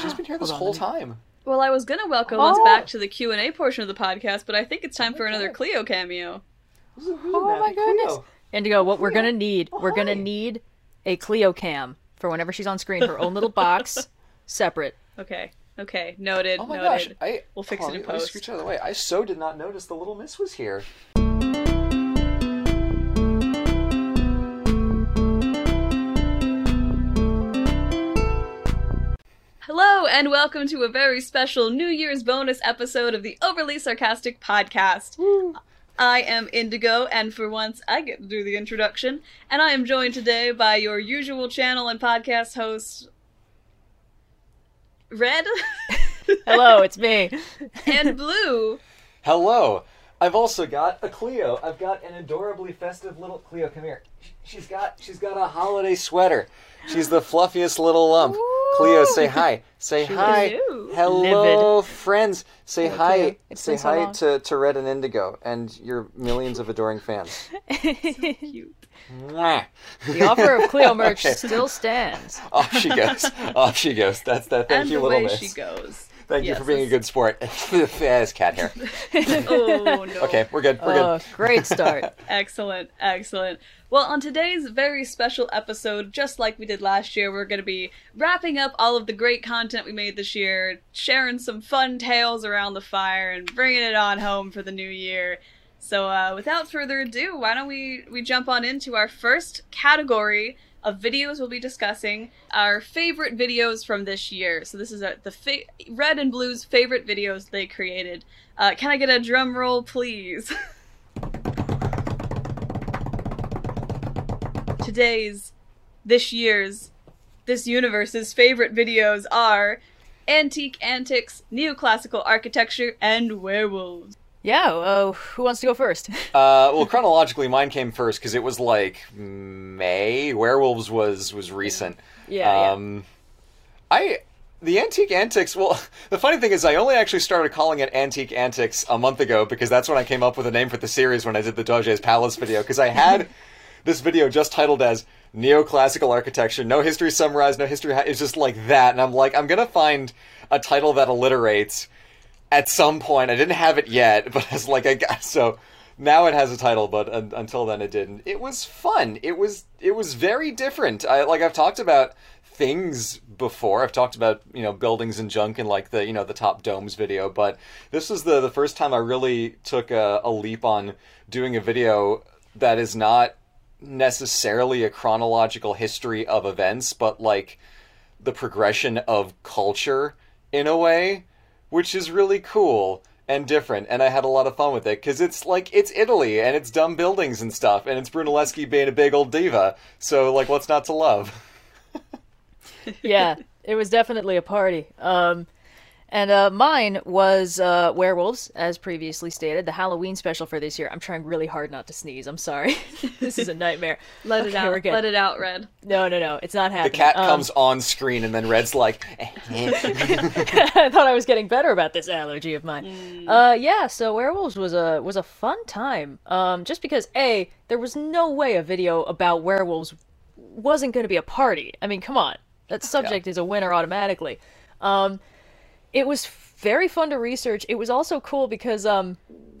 She's been here this whole time. Well, I was going to welcome us back to the Q&A portion of the podcast, but I think it's time for another Cleo cameo. Oh my goodness. Cleo. Indigo, what we're going to need, we're going to need a Cleo cam for whenever she's on screen, her own little box, separate. Okay. Okay, noted. Oh my gosh, we'll fix it in post. Let me scooch out of the way. I so did not notice the little miss was here. Hello, and welcome to a very special New Year's bonus episode of the Overly Sarcastic Podcast. Woo. I am Indigo, and for once, I get to do the introduction, and I am joined today by your usual channel and podcast host, Red. Hello, it's me. And Blue. Hello. I've also got a Cleo. I've got an adorably festive little Cleo. Come here. She's got a holiday sweater. She's the fluffiest little lump. Ooh. Cleo, say hi. Say hi. Hello, friends. Say hi. Say hi to Red and Indigo and your millions of adoring fans. So cute. Mwah. The offer of Cleo merch still stands. Off she goes. Off she goes. That's that. Thank you, little miss. She goes. Thank you for being a good sport. That's cat hair. Oh, no. Okay, we're good. We're good. Great start. Excellent. Excellent. Well, on today's very special episode, just like we did last year, we're going to be wrapping up all of the great content we made this year, sharing some fun tales around the fire, and bringing it on home for the new year. So without further ado, why don't we jump on into our first category of videos we'll be discussing, our favorite videos from this year. So this is Red and Blue's favorite videos they created. Can I get a drum roll, please? This universe's favorite videos are Antique Antics, Neoclassical Architecture, and Werewolves. Yeah, who wants to go first? Well, chronologically, mine came first because it was like May. Werewolves was recent. Yeah. The Antique Antics, well, the funny thing is I only actually started calling it Antique Antics a month ago because that's when I came up with a name for the series when I did the Doge's Palace video, because I had this video just titled as Neoclassical Architecture, no history summarized, no history, it's just like that, and I'm like, I'm going to find a title that alliterates at some point. I didn't have it yet, but it's like so now it has a title, but until then it didn't. It was fun. It was very different. I've talked about things before. I've talked about, buildings and junk and like the, the top domes video, but this was the first time I really took a leap on doing a video that is not necessarily a chronological history of events, but like the progression of culture in a way, which is really cool and different, and I had a lot of fun with it, because it's, it's Italy, and it's dumb buildings and stuff, and it's Brunelleschi being a big old diva, so, what's not to love? Yeah, it was definitely a party. And mine was Werewolves, as previously stated, the Halloween special for this year. I'm trying really hard not to sneeze, I'm sorry. This is a nightmare. Let it out, Red. No, it's not happening. The cat comes on screen and then Red's like... I thought I was getting better about this allergy of mine. So Werewolves was a fun time. Just because, A, there was no way a video about Werewolves wasn't going to be a party. I mean, come on. That subject is a winner automatically. It was very fun to research. It was also cool because,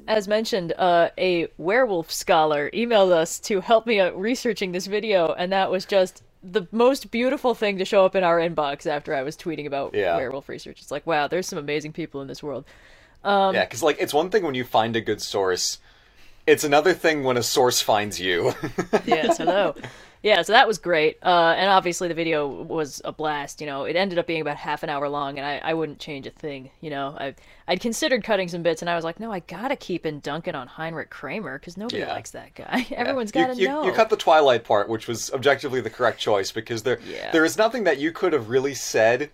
as mentioned, a werewolf scholar emailed us to help me out researching this video, and that was just the most beautiful thing to show up in our inbox after I was tweeting about werewolf research. It's like, wow, there's some amazing people in this world. Because it's one thing when you find a good source. It's another thing when a source finds you. Yes, hello. Yeah, so that was great, and obviously the video was a blast, It ended up being about half an hour long, and I wouldn't change a thing, I'd considered cutting some bits, and I was like, no, I gotta keep in Duncan on Heinrich Kramer, because nobody likes that guy. Everyone's gotta know. You cut the Twilight part, which was objectively the correct choice, because there is nothing that you could have really said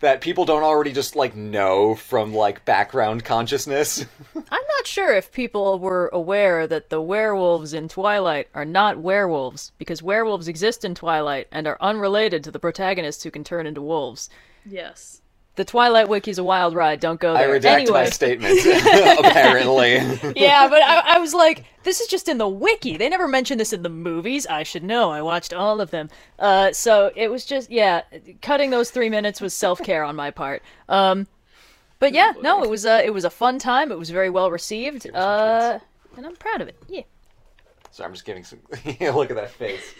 that people don't already just, know from, background consciousness. I'm not sure if people were aware that the werewolves in Twilight are not werewolves, because werewolves exist in Twilight and are unrelated to the protagonists who can turn into wolves. Yes. The Twilight Wiki is a wild ride. Don't go there. I redact my statements, apparently. Yeah, but I was like, this is just in the wiki. They never mentioned this in the movies. I should know. I watched all of them. So it was just, yeah, cutting those 3 minutes was self-care on my part. But yeah, no, it was a fun time. It was very well received. And I'm proud of it. Yeah. Sorry, I'm just giving some... Look at that face.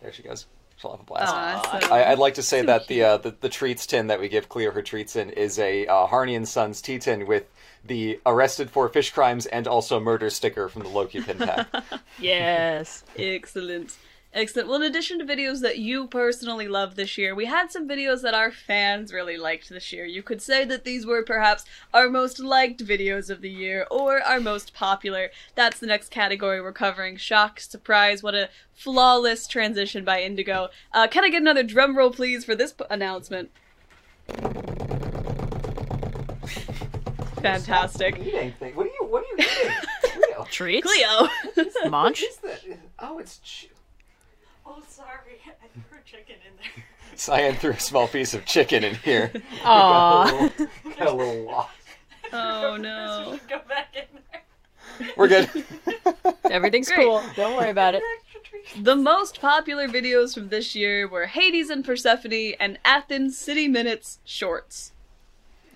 There she goes. She'll have a blast. Awesome. I'd like to say that the treats tin that we give Cleo her treats in is a Harney and Sons tea tin with the arrested for fish crimes and also murder sticker from the Loki pin pack. Yes. Excellent. Excellent. Well, in addition to videos that you personally love this year, we had some videos that our fans really liked this year. You could say that these were perhaps our most liked videos of the year or our most popular. That's the next category we're covering. Shock, surprise, what a flawless transition by Indigo. Can I get another drum roll, please, for this announcement? Fantastic. What are you eating? Cleo. Treats? Cleo. Munch? Oh, it's... Oh, sorry. I threw chicken in there. Cyan threw a small piece of chicken in here. Aww. Got a little lost. Oh, no. We should go back in there. We're good. Everything's cool. Don't worry about it. The most popular videos from this year were Hades and Persephone and Athens City Minutes shorts.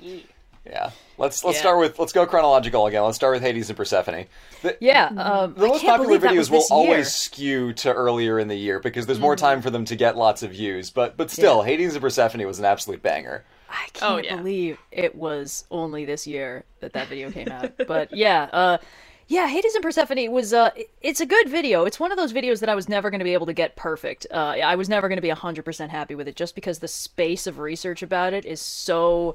Yeah. Let's start with, let's go chronological again. Let's start with Hades and Persephone. The most popular videos will always skew to earlier in the year because there's more time for them to get lots of views. But still, Hades and Persephone was an absolute banger. I can't believe it was only this year that that video came out. But yeah, Hades and Persephone was, it's a good video. It's one of those videos that I was never going to be able to get perfect. I was never going to be 100% happy with it just because the space of research about it is so...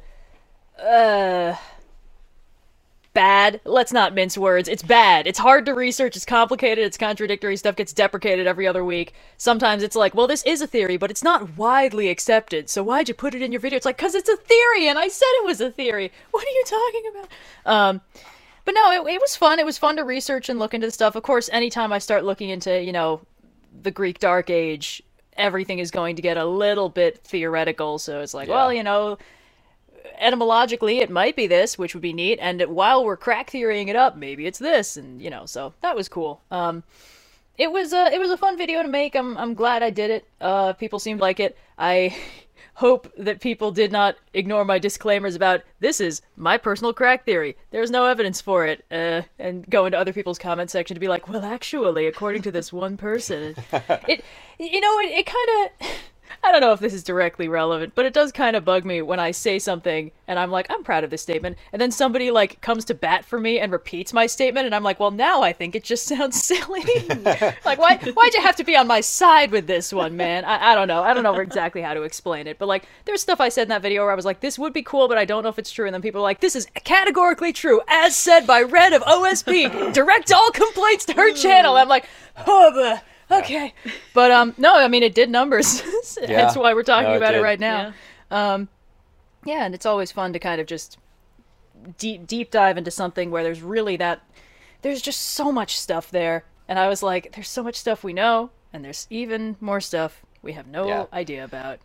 bad. Let's not mince words. It's bad. It's hard to research. It's complicated. It's contradictory. Stuff gets deprecated every other week. Sometimes it's like, well, this is a theory, but it's not widely accepted. So why'd you put it in your video? It's like, because it's a theory, and I said it was a theory. What are you talking about? But no, it was fun. It was fun to research and look into the stuff. Of course, anytime I start looking into, you know, the Greek Dark Age, everything is going to get a little bit theoretical. So it's like, well, you know... etymologically it might be this, which would be neat, and while we're crack theorying it up, maybe it's this, and you know, so that was cool. It was a fun video to make. I'm glad I did it. People seemed like it. I hope that people did not ignore my disclaimers about this is my personal crack theory, there's no evidence for it, and go into other people's comment section to be like, well, actually, according to this one person, it kind of... I don't know if this is directly relevant, but it does kind of bug me when I say something and I'm like, I'm proud of this statement, and then somebody like comes to bat for me and repeats my statement, and I'm like, well, now I think it just sounds silly. Like, why'd you have to be on my side with this one, man? I don't know. I don't know exactly how to explain it, but like, there's stuff I said in that video where I was like, this would be cool, but I don't know if it's true, and then people are like, this is categorically true, as said by Red of OSP. Direct all complaints to her channel. I'm like, oh, okay. But no, I mean, it did numbers. That's why we're talking about it right now. Yeah. And it's always fun to kind of just deep dive into something where there's really there's just so much stuff there. And I was like, there's so much stuff we know, and there's even more stuff we have no idea about.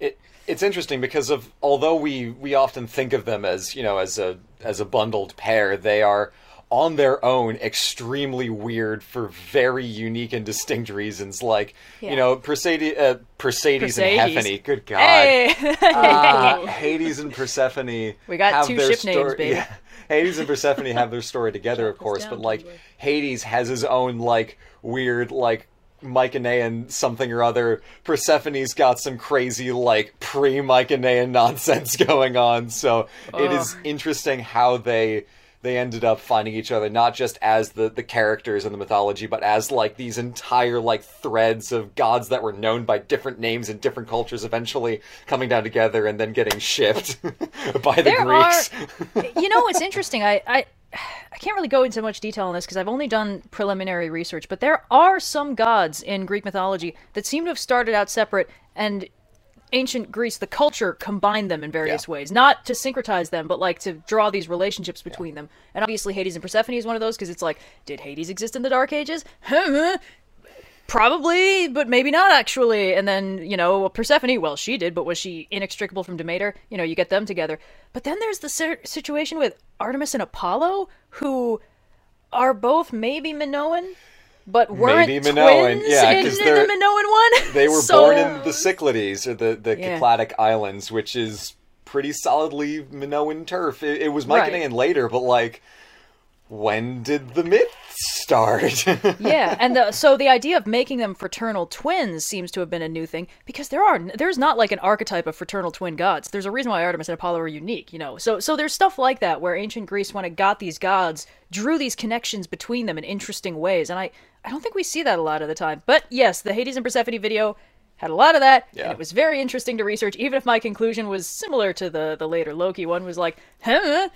It's interesting because of, although we often think of them as, you know, as a bundled pair, they are on their own extremely weird for very unique and distinct reasons, like you know, Perseides and Hephany. Good god. Hey. Hades and Persephone, we got two ship names, baby. Yeah. Hades and Persephone have their story together, of course, but like Hades has his own like weird like Mycenaean something or other. Persephone's got some crazy like pre-Mycenaean nonsense going on, so it is interesting how they ended up finding each other, not just as the characters in the mythology, but as, like, these entire, like, threads of gods that were known by different names in different cultures, eventually coming down together and then getting shipped by the Greeks. You know, it's interesting. I can't really go into much detail on this because I've only done preliminary research, but there are some gods in Greek mythology that seem to have started out separate, and... ancient Greece, the culture, combined them in various ways, not to syncretize them, but like to draw these relationships between them. And obviously Hades and Persephone is one of those, because it's like, did Hades exist in the Dark Ages? Probably, but maybe not, actually. And then, you know, Persephone, well, she did, but was she inextricable from Demeter? You know, you get them together. But then there's the situation with Artemis and Apollo, who are both maybe Minoan, but weren't maybe Minoan. Twins in the Minoan one. They were born in the Cyclades, or the Cycladic Islands, which is pretty solidly Minoan turf. It was Mycenaean later, but like... when did the myth start? So the idea of making them fraternal twins seems to have been a new thing, because there's not like an archetype of fraternal twin gods. There's a reason why Artemis and Apollo are unique, you know. So there's stuff like that where ancient Greece, when it got these gods, drew these connections between them in interesting ways, and I don't think we see that a lot of the time. But yes, the Hades and Persephone video had a lot of that, and it was very interesting to research, even if my conclusion was similar to the later Loki one, was like, huh?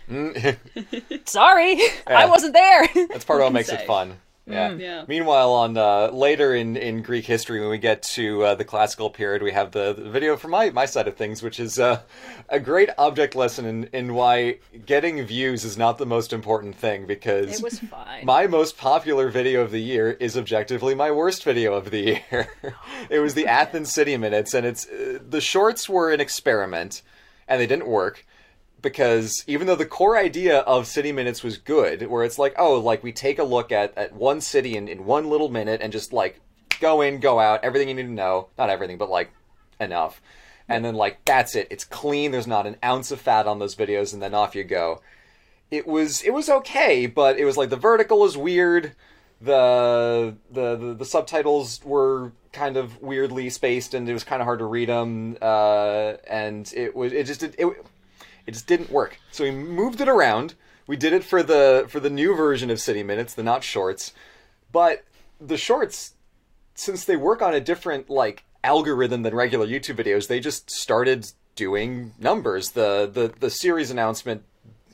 Sorry, I wasn't there. That's part of what makes it fun. Yeah. Meanwhile, on later in Greek history, when we get to the classical period, we have the video from my side of things, which is a great object lesson in why getting views is not the most important thing, because it was fine. My most popular video of the year is objectively my worst video of the year. It was the Athens City Minutes, and it's the shorts were an experiment, and they didn't work. Because even though the core idea of City Minutes was good, where it's like, oh, like we take a look at one city in one little minute and just like go in, go out, everything you need to know. Not everything, but like enough. And then like, that's it. It's clean. There's not an ounce of fat on those videos. And then off you go. It was okay, but it was like the vertical is weird. The subtitles were kind of weirdly spaced and it was kind of hard to read them. And it just didn't work. So we moved it around. We did it for the new version of City Minutes, the not shorts. But the shorts, since they work on a different like algorithm than regular YouTube videos, they just started doing numbers. The series announcement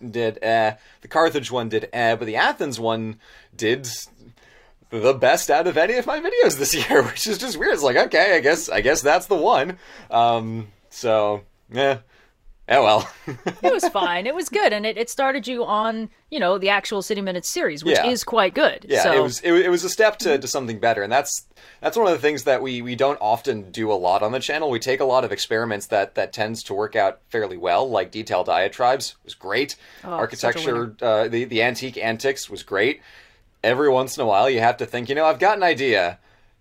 did the Carthage one did but the Athens one did the best out of any of my videos this year, which is just weird. It's like, okay, I guess that's the one. So yeah. Oh, well. It was fine. It was good. And it started you on, you know, the actual City Minutes series, which is quite good. Yeah, so. It was a step to something better. And that's one of the things that we don't often do a lot on the channel. We take a lot of experiments that tends to work out fairly well, like Detailed Diatribes was great. Oh, architecture, the Antique Antics was great. Every once in a while, you have to think, you know, I've got an idea,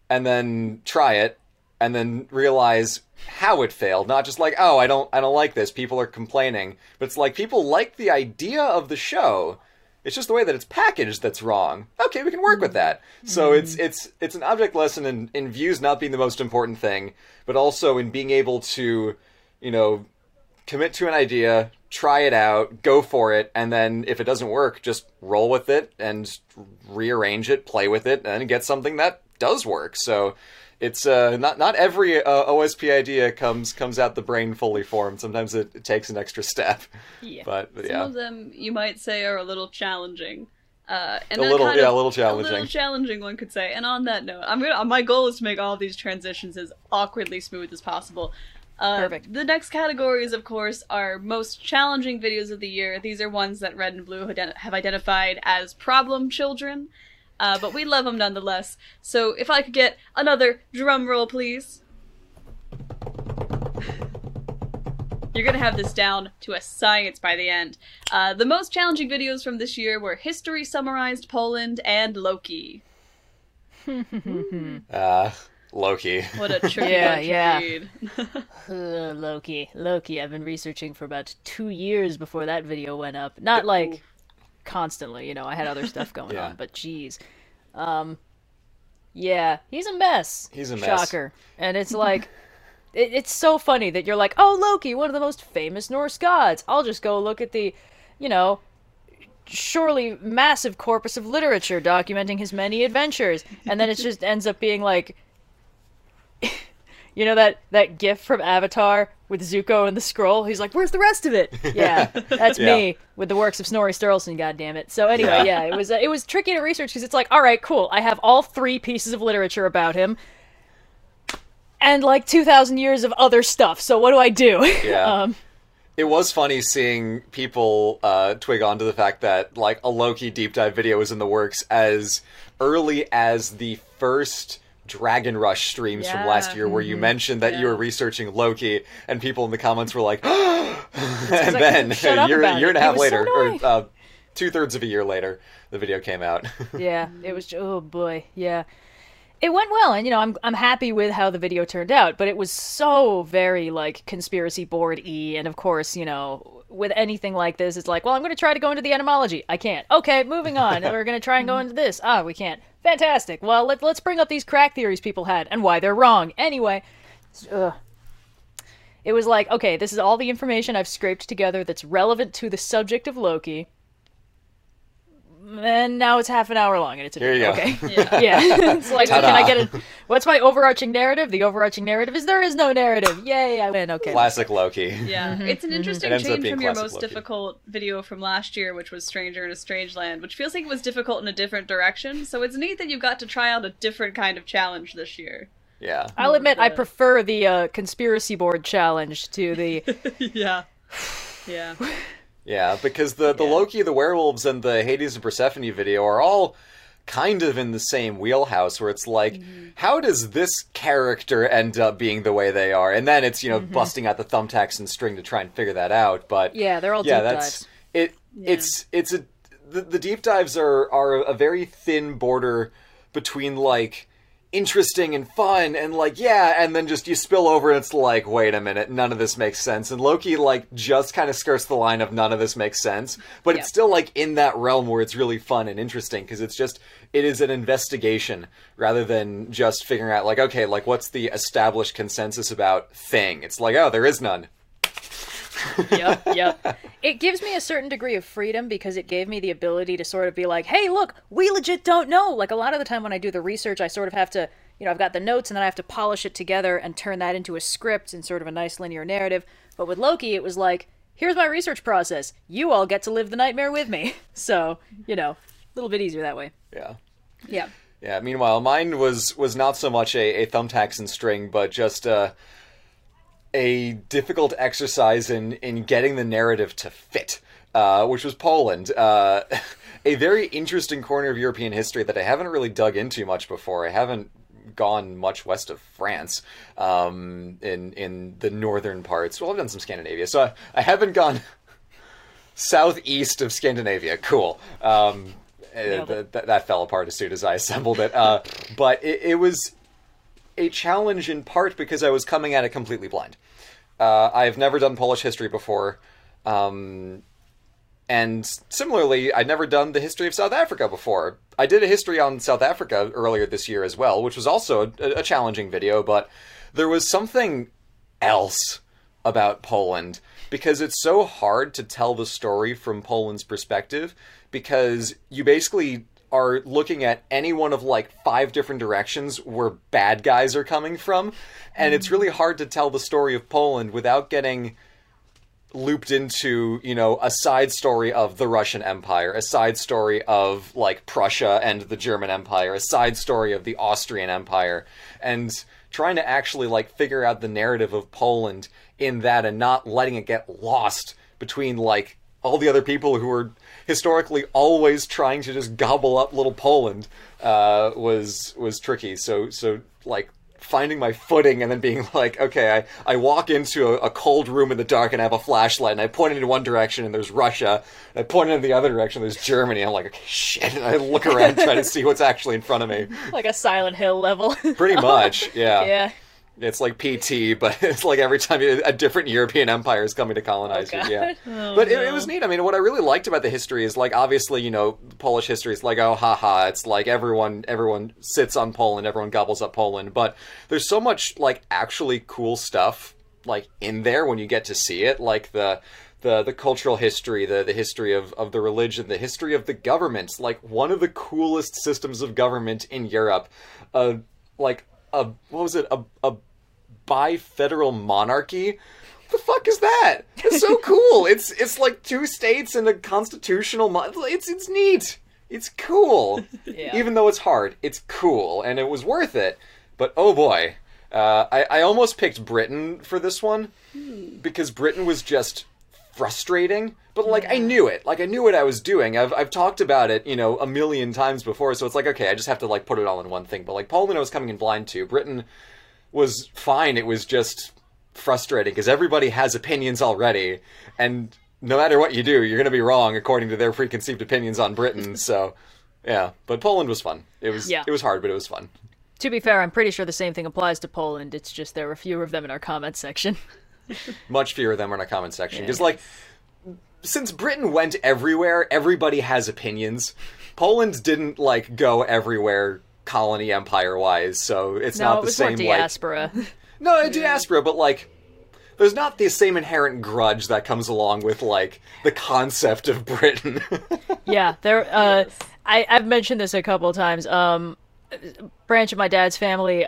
and then try it, and then realize how it failed, not just like, oh, I don't like this, people are complaining. But it's like, people like the idea of the show. It's just the way that it's packaged that's wrong. Okay, we can work with that. So it's an object lesson in views not being the most important thing, but also in being able to, you know, commit to an idea, try it out, go for it, and then if it doesn't work, just roll with it and rearrange it, play with it, and get something that does work. So it's not every OSP idea comes out the brain fully formed. Sometimes it takes an extra step. Yeah, but some of them you might say are a little challenging. And a little challenging, one could say. And on that note, my goal is to make all of these transitions as awkwardly smooth as possible. Perfect. The next categories, of course, are most challenging videos of the year. These are ones that Red and Blue have identified as problem children. But we love them nonetheless. So if I could get another drum roll, please. You're gonna have this down to a science by the end. The most challenging videos from this year were History Summarized, Poland, and Loki. Loki. What a treat. Loki. I've been researching for about 2 years before that video went up. Not like... constantly, you know, I had other stuff going on, but geez. He's a mess. He's a mess. Shocker. And it's like, it's so funny that you're like, oh, Loki, one of the most famous Norse gods. I'll just go look at the, you know, surely massive corpus of literature documenting his many adventures. And then it just ends up being like, you know, that gif from Avatar with Zuko and the scroll? He's like, where's the rest of it? Yeah, that's me with the works of Snorri Sturluson, goddammit. So anyway, it was tricky to research because it's like, all right, cool. I have all 3 pieces of literature about him and like 2,000 years of other stuff. So what do I do? Yeah. It was funny seeing people twig onto the fact that like a Loki deep dive video was in the works as early as the first Dragon Rush streams from last year where you mentioned that you were researching Loki, and people in the comments were like, and then a year and a half later, or 2/3 of a year later, the video came out. Yeah, it was, oh boy, yeah. It went well, and, you know, I'm happy with how the video turned out, but it was so very, like, conspiracy board-y, and of course, you know, with anything like this, it's like, well, I'm going to try to go into the etymology. I can't. Okay, moving on. We're going to try and go into this. Ah, we can't. Fantastic. Well, let's bring up these crack theories people had and why they're wrong. Anyway, it was like, okay, this is all the information I've scraped together that's relevant to the subject of Loki. And now it's half an hour long, and it's a video. Okay. Yeah. It's like, can I get a... What's my overarching narrative? The overarching narrative is there is no narrative. Yay, I win. Okay. Classic Loki. Yeah. Mm-hmm. It's an interesting change from your most difficult video from last year, which was Stranger in a Strange Land, which feels like it was difficult in a different direction. So it's neat that you got to try out a different kind of challenge this year. Yeah. I'll admit, I prefer the conspiracy board challenge to the... Yeah. Yeah. Yeah, because the Loki, the werewolves, and the Hades and Persephone video are all kind of in the same wheelhouse, where it's like, how does this character end up being the way they are? And then it's, you know, busting out the thumbtacks and string to try and figure that out. But yeah, they're all deep dives. The deep dives are a very thin border between, like, interesting and fun and like, and then just you spill over and it's like, wait a minute, none of this makes sense. And Loki, like, just kind of skirts the line of none of this makes sense, but it's still, like, in that realm where it's really fun and interesting, because it's just, it is an investigation rather than just figuring out, like, okay, like, what's the established consensus about thing? It's like, oh, there is none. Yep. It gives me a certain degree of freedom, because it gave me the ability to sort of be like, hey, look, we legit don't know. Like, a lot of the time when I do the research, I sort of have to, you know, I've got the notes, and then I have to polish it together and turn that into a script and sort of a nice linear narrative. But with Loki, it was like, here's my research process. You all get to live the nightmare with me. So, you know, a little bit easier that way. Yeah. Yeah. Yeah. Meanwhile, mine was not so much a thumbtacks and string, but just a difficult exercise in getting the narrative to fit, which was Poland. A very interesting corner of European history that I haven't really dug into much before. I haven't gone much west of France, in the northern parts. Well, I've done some Scandinavia, so I haven't gone southeast of Scandinavia. Cool. That fell apart as soon as I assembled it. But it was a challenge in part because I was coming at it completely blind. I've never done Polish history before. And similarly, I'd never done the history of South Africa before. I did a history on South Africa earlier this year as well, which was also a challenging video, but there was something else about Poland, because it's so hard to tell the story from Poland's perspective, because you basically are looking at any one of, like, 5 different directions where bad guys are coming from. And it's really hard to tell the story of Poland without getting looped into, you know, a side story of the Russian Empire, a side story of, like, Prussia and the German Empire, a side story of the Austrian Empire. And trying to actually, like, figure out the narrative of Poland in that, and not letting it get lost between, like, all the other people who were historically always trying to just gobble up little Poland, was tricky. So like, finding my footing and then being like, okay, I walk into a cold room in the dark and I have a flashlight and I point it in one direction and there's Russia. And I point it in the other direction and there's Germany. I'm like, okay, shit. And I look around trying to see what's actually in front of me. Like a Silent Hill level. Pretty much, yeah. Yeah. It's like PT, but it's like every time a different European empire is coming to colonize you. Yeah, but it was neat. I mean, what I really liked about the history is, like, obviously, you know, Polish history is like, oh, haha, it's like everyone sits on Poland, everyone gobbles up Poland. But there's so much, like, actually cool stuff, like, in there when you get to see it, like the cultural history, the history of the religion, the history of the government, like one of the coolest systems of government in Europe, a bifederal monarchy. What the fuck is that? It's so cool. It's like 2 states and a constitutional it's neat. It's cool. Yeah. Even though it's hard, it's cool, and it was worth it. But oh boy, I almost picked Britain for this one, because Britain was just frustrating, but like I knew it. Like I knew what I was doing. I've talked about it, you know, a million times before, so it's like, okay, I just have to like put it all in one thing. But like Poland I was coming in blind to. Britain was fine. It was just frustrating because everybody has opinions already, and no matter what you do, you're going to be wrong according to their preconceived opinions on Britain. So, yeah. But Poland was fun. It was hard, but it was fun. To be fair, I'm pretty sure the same thing applies to Poland. It's just there were fewer of them in our comment section. Much fewer of them are in our comment section. Because, like, since Britain went everywhere, everybody has opinions. Poland didn't, like, go everywhere colony empire-wise, so it's not the same, like... No, it was more diaspora. No, diaspora, but, like... There's not the same inherent grudge that comes along with, like, the concept of Britain. Yeah, there. I've mentioned this a couple of times. Branch of my dad's family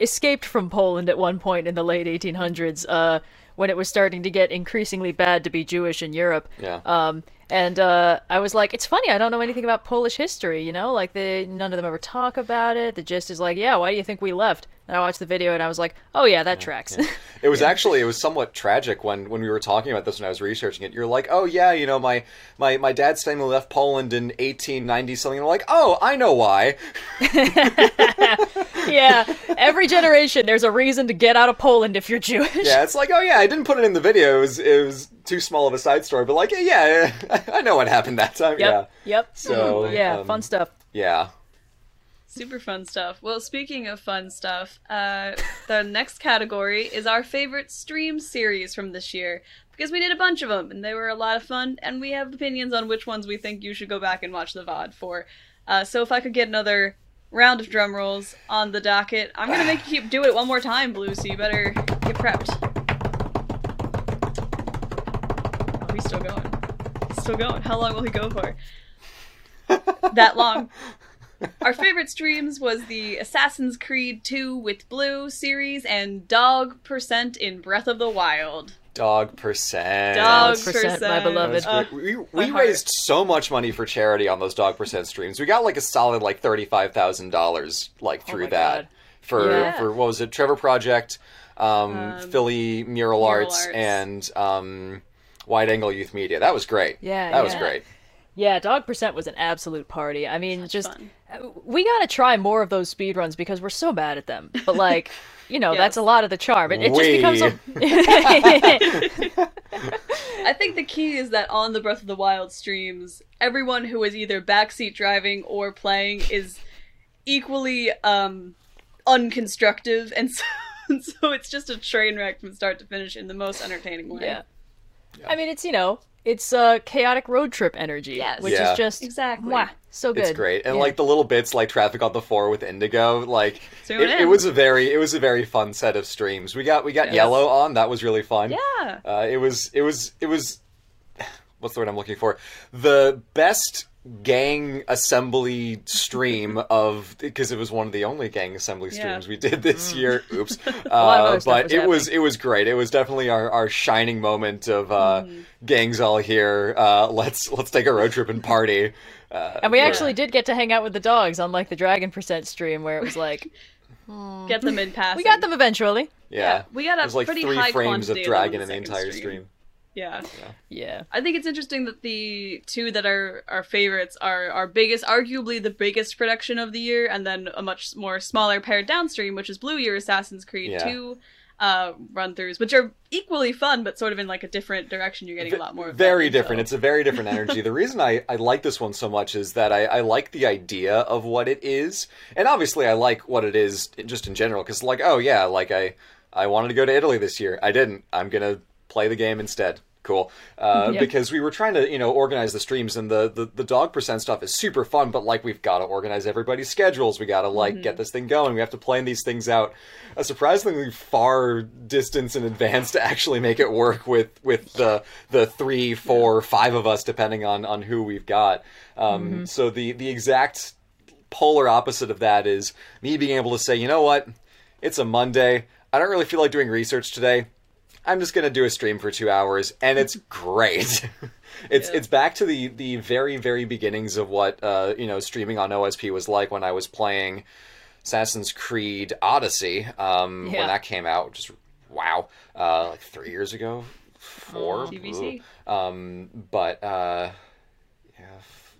escaped from Poland at one point in the late 1800s when it was starting to get increasingly bad to be Jewish in Europe. Yeah. And I was like, it's funny, I don't know anything about Polish history, you know? Like, none of them ever talk about it. The gist is like, yeah, why do you think we left? And I watched the video and I was like, oh yeah, that tracks. Yeah. It was actually, it was somewhat tragic when we were talking about this when I was researching it. You're like, oh yeah, you know, my dad's family left Poland in 1890-something. And I'm like, oh, I know why. Yeah, every generation there's a reason to get out of Poland if you're Jewish. Yeah, it's like, oh yeah, I didn't put it in the video. It was too small of a side story, but like, yeah, I know what happened that time. Yep. Yeah. Yep. So yeah, fun stuff. Yeah. Super fun stuff. Well, speaking of fun stuff, the next category is our favorite stream series from this year, because we did a bunch of them and they were a lot of fun, and we have opinions on which ones we think you should go back and watch the VOD for. So if I could get another round of drum rolls on the docket, I'm gonna make you do it one more time, Blue. So you better get prepped. Still going. Still going. How long will he go for? That long. Our favorite streams was the Assassin's Creed 2 with Blue series and Dog Percent in Breath of the Wild. Dog Percent. Dog Percent, my beloved. We raised so much money for charity on those Dog Percent streams. We got like a solid like $35,000 like through that. God. For what was it? Trevor Project, Philly Mural Arts, and Wide Angle Youth Media. That was great. Yeah, that was great. Yeah, Dog Percent was an absolute party. I mean, that's just fun. We gotta try more of those speedruns because we're so bad at them. But like, you know, that's a lot of the charm. It just becomes I think the key is that on the Breath of the Wild streams, everyone who is either backseat driving or playing is equally unconstructive, and so it's just a train wreck from start to finish in the most entertaining way. Yeah. Yeah. I mean, it's, you know, it's chaotic road trip energy, which is just exactly mwah, so good. It's great, and like the little bits like Traffic on the 4 with Indigo, like it was a very fun set of streams. We got Yellow on. That was really fun. Yeah, it was. What's the word I'm looking for? The best gang assembly stream of, because it was one of the only gang assembly streams we did this year. Oops. But it was great. It was definitely our shining moment of gangs all here. Let's take a road trip and party. And we actually did get to hang out with the dogs, unlike the Dragon Percent stream where it was like get them in passing. We got them eventually. Yeah. We got a pretty high quantity. It was like 3 frames of Dragon in the entire stream. Yeah. I think it's interesting that the two that are our favorites are our biggest, arguably the biggest production of the year, and then a much more smaller paired downstream, which is Blue, your Assassin's Creed 2 run-throughs, which are equally fun, but sort of in like a different direction. You're getting a lot more. Very different. So. It's a very different energy. The reason I like this one so much is that I like the idea of what it is, and obviously I like what it is just in general, because like, oh yeah, like I wanted to go to Italy this year. I didn't. I'm going to play the game instead. Cool. Because we were trying to, you know, organize the streams, and the Dog Percent stuff is super fun, but like we've got to organize everybody's schedules. We got to like get this thing going. We have to plan these things out a surprisingly far distance in advance to actually make it work with the 3, 4, 5 of us, depending on who we've got. So the exact polar opposite of that is me being able to say, you know what? It's a Monday. I don't really feel like doing research today. I'm just going to do a stream for 2 hours, and it's great. It's back to the very, very beginnings of what, you know, streaming on OSP was like when I was playing Assassin's Creed Odyssey when that came out, which is, wow, like 3 years ago, Four? TBC.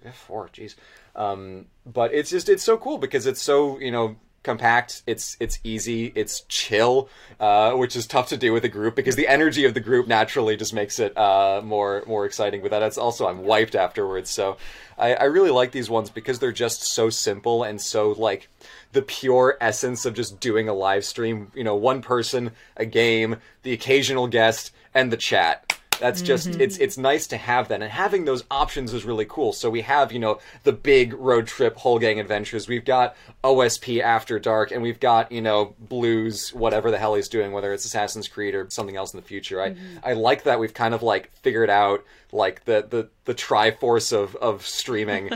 Yeah, four, geez. But it's just, it's so cool because it's so, you know, compact, it's easy, it's chill, which is tough to do with a group because the energy of the group naturally just makes it more exciting with that. It's also, I'm wiped afterwards, so I really like these ones because they're just so simple and so, like, the pure essence of just doing a live stream, you know, one person, a game, the occasional guest, and the chat. That's just, it's nice to have that. And having those options is really cool. So we have, you know, the big road trip whole gang adventures. We've got OSP After Dark, and we've got, you know, Blues, whatever the hell he's doing, whether it's Assassin's Creed or something else in the future. I like that we've kind of, like, figured out, like, the triforce of streaming.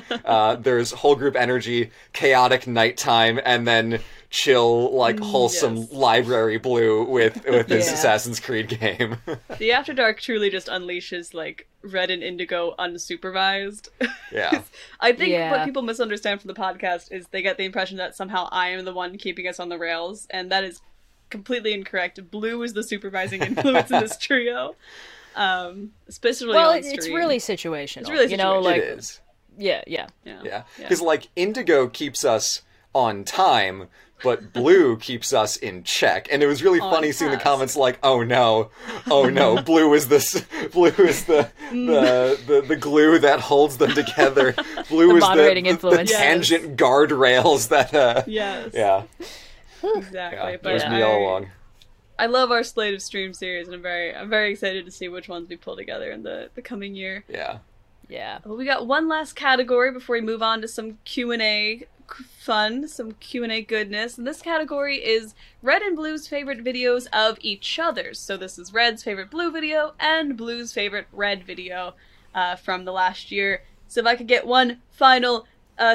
There's whole group energy, chaotic nighttime, and then chill, like, wholesome library Blue with this Assassin's Creed game. The After Dark truly just unleashes, like, Red and Indigo unsupervised. Yeah. I think what people misunderstand from the podcast is they get the impression that somehow I am the one keeping us on the rails, and that is completely incorrect. Blue is the supervising influence in this trio. Especially on stream. It's really situational. It's really situational. You know, like, it is. Yeah. Because, like, Indigo keeps us on time, but Blue keeps us in check. And it was really funny seeing the comments like, oh no, Blue is the glue that holds them together. Blue is moderating influence. The tangent guardrails that... Yeah. Exactly. Yeah, but it was me all along. I love our slate of stream series, and I'm very excited to see which ones we pull together in the coming year. Yeah. Well, we got one last category before we move on to some Q&A fun, some Q&A goodness. And this category is Red and Blue's favorite videos of each other's. So this is Red's favorite Blue video and Blue's favorite Red video from the last year. So if I could get one final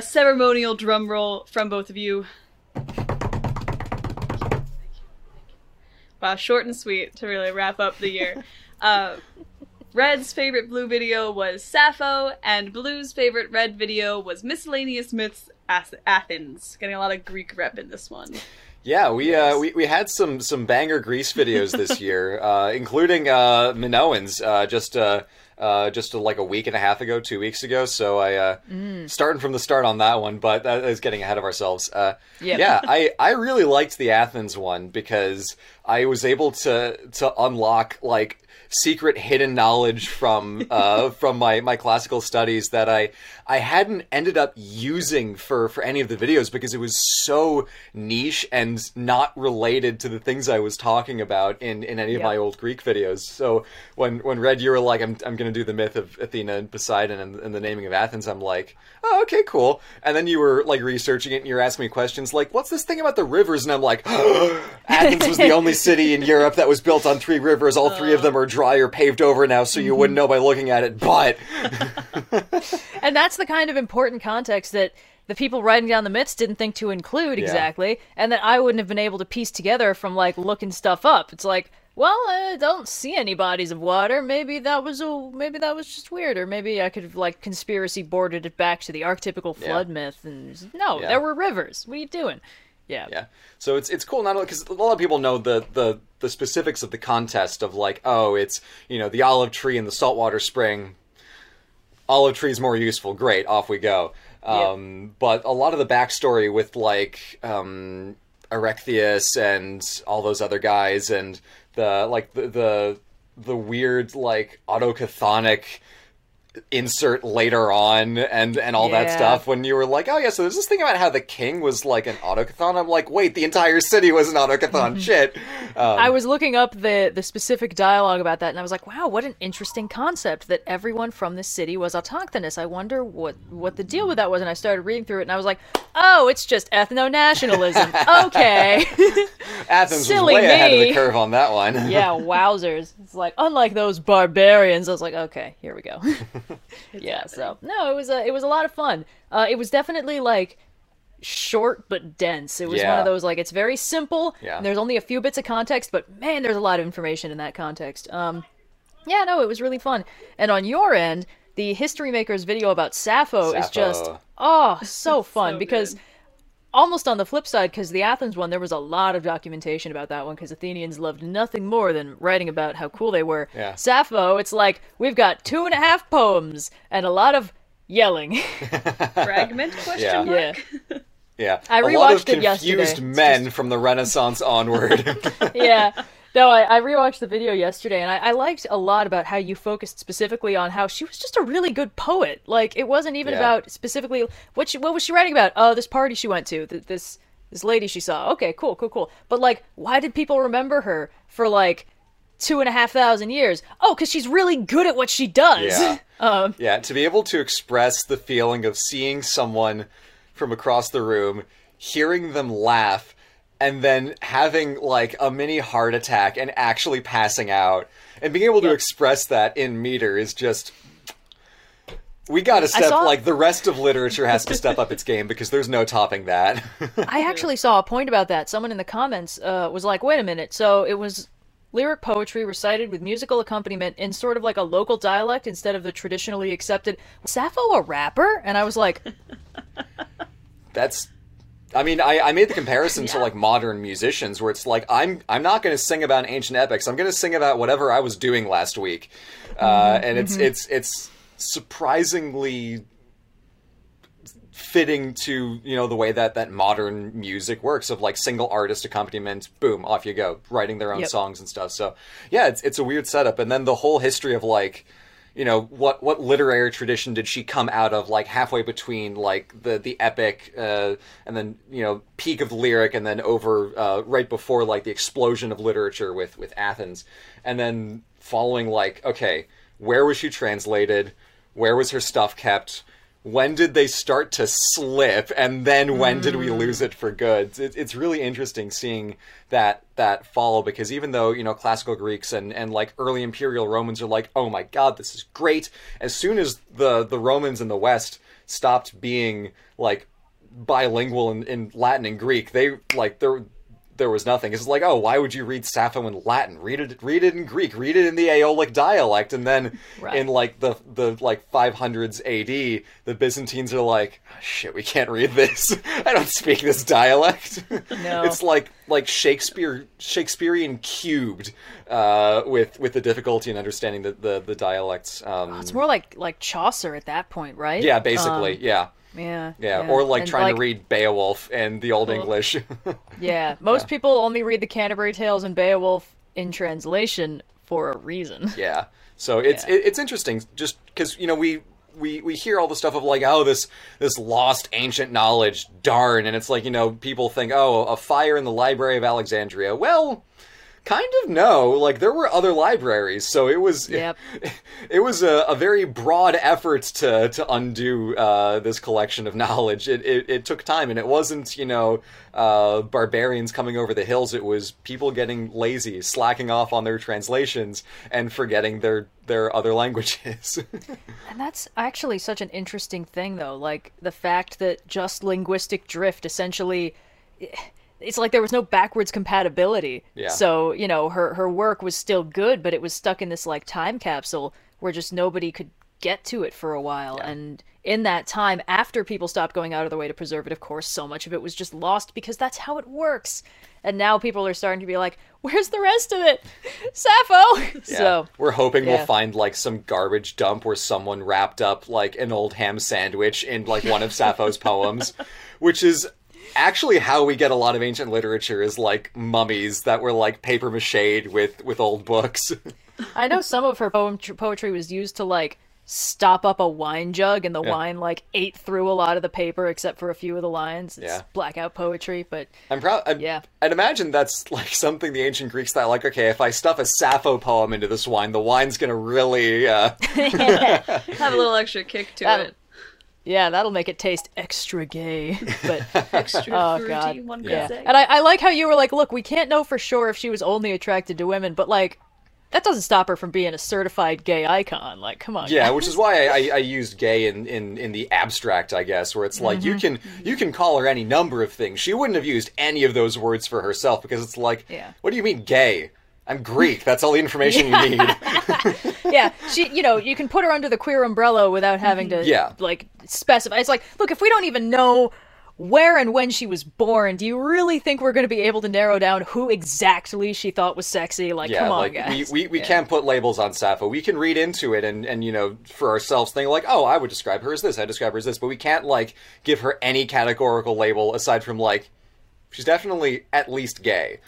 ceremonial drum roll from both of you. Wow, short and sweet to really wrap up the year. Red's favorite Blue video was Sappho, and Blue's favorite Red video was Miscellaneous Myths Athens. Getting a lot of Greek rep in this one. Yeah, we had some banger Greece videos this year, including Minoan's just like a week and a half ago, 2 weeks ago. So I, starting from the start on that one, but that is getting ahead of ourselves. Yeah, I really liked the Athens one because I was able to unlock, like, secret hidden knowledge from my classical studies that I hadn't ended up using for any of the videos because it was so niche and not related to the things I was talking about in any of my old Greek videos. So when Red, you were like, I'm going to do the myth of Athena and Poseidon and the naming of Athens, I'm like, oh, okay, cool. And then you were, like, researching it, and you were asking me questions like, what's this thing about the rivers? And I'm like, Athens was the only city in Europe that was built on three rivers. All three of them are dry or paved over now, so you wouldn't know by looking at it, but... And that's the kind of important context that the people writing down the myths didn't think to include exactly, and that I wouldn't have been able to piece together from, like, looking stuff up. It's like, well, I don't see any bodies of water. Maybe that was just weird, or maybe I could have, like, conspiracy boarded it back to the archetypical flood myth. And there were rivers. What are you doing? Yeah. So it's cool, not only because a lot of people know the specifics of the contest of, like, oh, it's, you know, the olive tree and the saltwater spring. Olive tree's more useful. Great, off we go. But a lot of the backstory with, like, Erechtheus and all those other guys and the weird, like, autochthonic insert later on and all that stuff, when you were like, oh yeah, so there's this thing about how the king was, like, an autochthon. I'm like, wait, the entire city was an autochthon. Shit. I was looking up the specific dialogue about that, and I was like, wow, what an interesting concept that everyone from this city was autochthonous. I wonder what the deal with that was. And I started reading through it, and I was like, oh, it's just ethno-nationalism. Okay. Athens Silly was way me. Ahead of the curve on that one. Yeah, wowzers. It's like, unlike those barbarians. I was like, okay, here we go. Yeah, so no, it was a lot of fun. It was definitely, like, short but dense. It was one of those, like, it's very simple. And there's only a few bits of context, but man, there's a lot of information in that context. It was really fun. And on your end, the History Makers video about Sappho is just so fun, so because almost on the flip side, because the Athens one, there was a lot of documentation about that one, because Athenians loved nothing more than writing about how cool they were. Yeah. Sappho, it's like, we've got 2.5 poems and a lot of yelling. Fragment question mark? Yeah. Yeah. I rewatched it yesterday. A lot of confused men from the Renaissance onward. Yeah. No, I rewatched the video yesterday, and I liked a lot about how you focused specifically on how she was just a really good poet. Like, it wasn't even about specifically what was she writing about? Oh, this party she went to, this lady she saw. Okay, cool. But like, why did people remember her for like 2,500 years? Oh, because she's really good at what she does. Yeah. To be able to express the feeling of seeing someone from across the room, hearing them laugh, and then having, like, a mini heart attack and actually passing out. And being able to express that in meter is just... We gotta step... Like, the rest of literature has to step up its game, because there's no topping that. I actually saw a point about that. Someone in the comments was like, wait a minute. So it was lyric poetry recited with musical accompaniment in sort of like a local dialect instead of the traditionally accepted... Was Sappho a rapper? And I was like... That's... I mean, I made the comparison to, like, modern musicians, where it's like, I'm not going to sing about ancient epics. I'm going to sing about whatever I was doing last week. And it's surprisingly fitting to, you know, the way that modern music works of, like, single artist accompaniment, boom, off you go, writing their own songs and stuff. So, yeah, it's a weird setup. And then the whole history of, like... You know, what literary tradition did she come out of, like, halfway between, like, the epic and then, you know, peak of the lyric, and then over right before, like, the explosion of literature with Athens. And then following, like, okay, where was she translated? Where was her stuff kept? When did they start to slip? And then when did we lose it for good? It's really interesting seeing that follow, because even though, you know, classical Greeks and like early imperial Romans are like, oh my God, this is great. As soon as the Romans in the West stopped being like bilingual in Latin and Greek, they like there was nothing. It's like, oh, why would you read Sappho in Latin? Read it in Greek. Read it in the Aeolic dialect. And then in like the like 500s AD, the Byzantines are like, oh, shit, we can't read this. I don't speak this dialect. No. It's like Shakespearean cubed with the difficulty in understanding the dialects. It's more like Chaucer at that point, right? Yeah, basically. Yeah. Or like trying to read Beowulf and the Old English. Most people only read the Canterbury Tales and Beowulf in translation for a reason. Yeah, so it's interesting, just because, you know, we hear all the stuff of like, oh, this lost ancient knowledge, darn, and it's like, you know, people think, oh, a fire in the Library of Alexandria. Well, kind of no, like there were other libraries, so it was it was a very broad effort to undo this collection of knowledge. It took time, and it wasn't, you know, barbarians coming over the hills. It was people getting lazy, slacking off on their translations, and forgetting their other languages. And that's actually such an interesting thing, though, like the fact that just linguistic drift essentially... It's like there was no backwards compatibility. Yeah. So, you know, her work was still good, but it was stuck in this, like, time capsule where just nobody could get to it for a while. Yeah. And in that time, after people stopped going out of their way to preserve it, of course, so much of it was just lost, because that's how it works. And now people are starting to be like, where's the rest of it? Sappho! Yeah. So we're hoping we'll find, like, some garbage dump where someone wrapped up, like, an old ham sandwich in, like, one of Sappho's poems, which is... Actually, how we get a lot of ancient literature is, like, mummies that were, like, papier-mâché'd with old books. I know some of her poetry was used to, like, stop up a wine jug, and the wine, like, ate through a lot of the paper except for a few of the lines. It's blackout poetry, but... I'm proud... I'd imagine that's, like, something the ancient Greeks thought, like, okay, if I stuff a Sappho poem into this wine, the wine's gonna really, have a little extra kick to it. Yeah, that'll make it taste extra gay. But extra fruity, one could say. And I like how you were like, look, we can't know for sure if she was only attracted to women, but, like, that doesn't stop her from being a certified gay icon. Like, come on. Yeah, guys. Which is why I used gay in the abstract, I guess, where it's like, you can call her any number of things. She wouldn't have used any of those words for herself, because it's like, what do you mean gay? I'm Greek. That's all the information you need. She, you know, you can put her under the queer umbrella without having to, like, specify. It's like, look, if we don't even know where and when she was born, do you really think we're going to be able to narrow down who exactly she thought was sexy? Like, yeah, come on, like, guys. We can't put labels on Sappho. We can read into it and you know, for ourselves think like, oh, I would describe her as this, I describe her as this, but we can't, like, give her any categorical label aside from, like, she's definitely at least gay.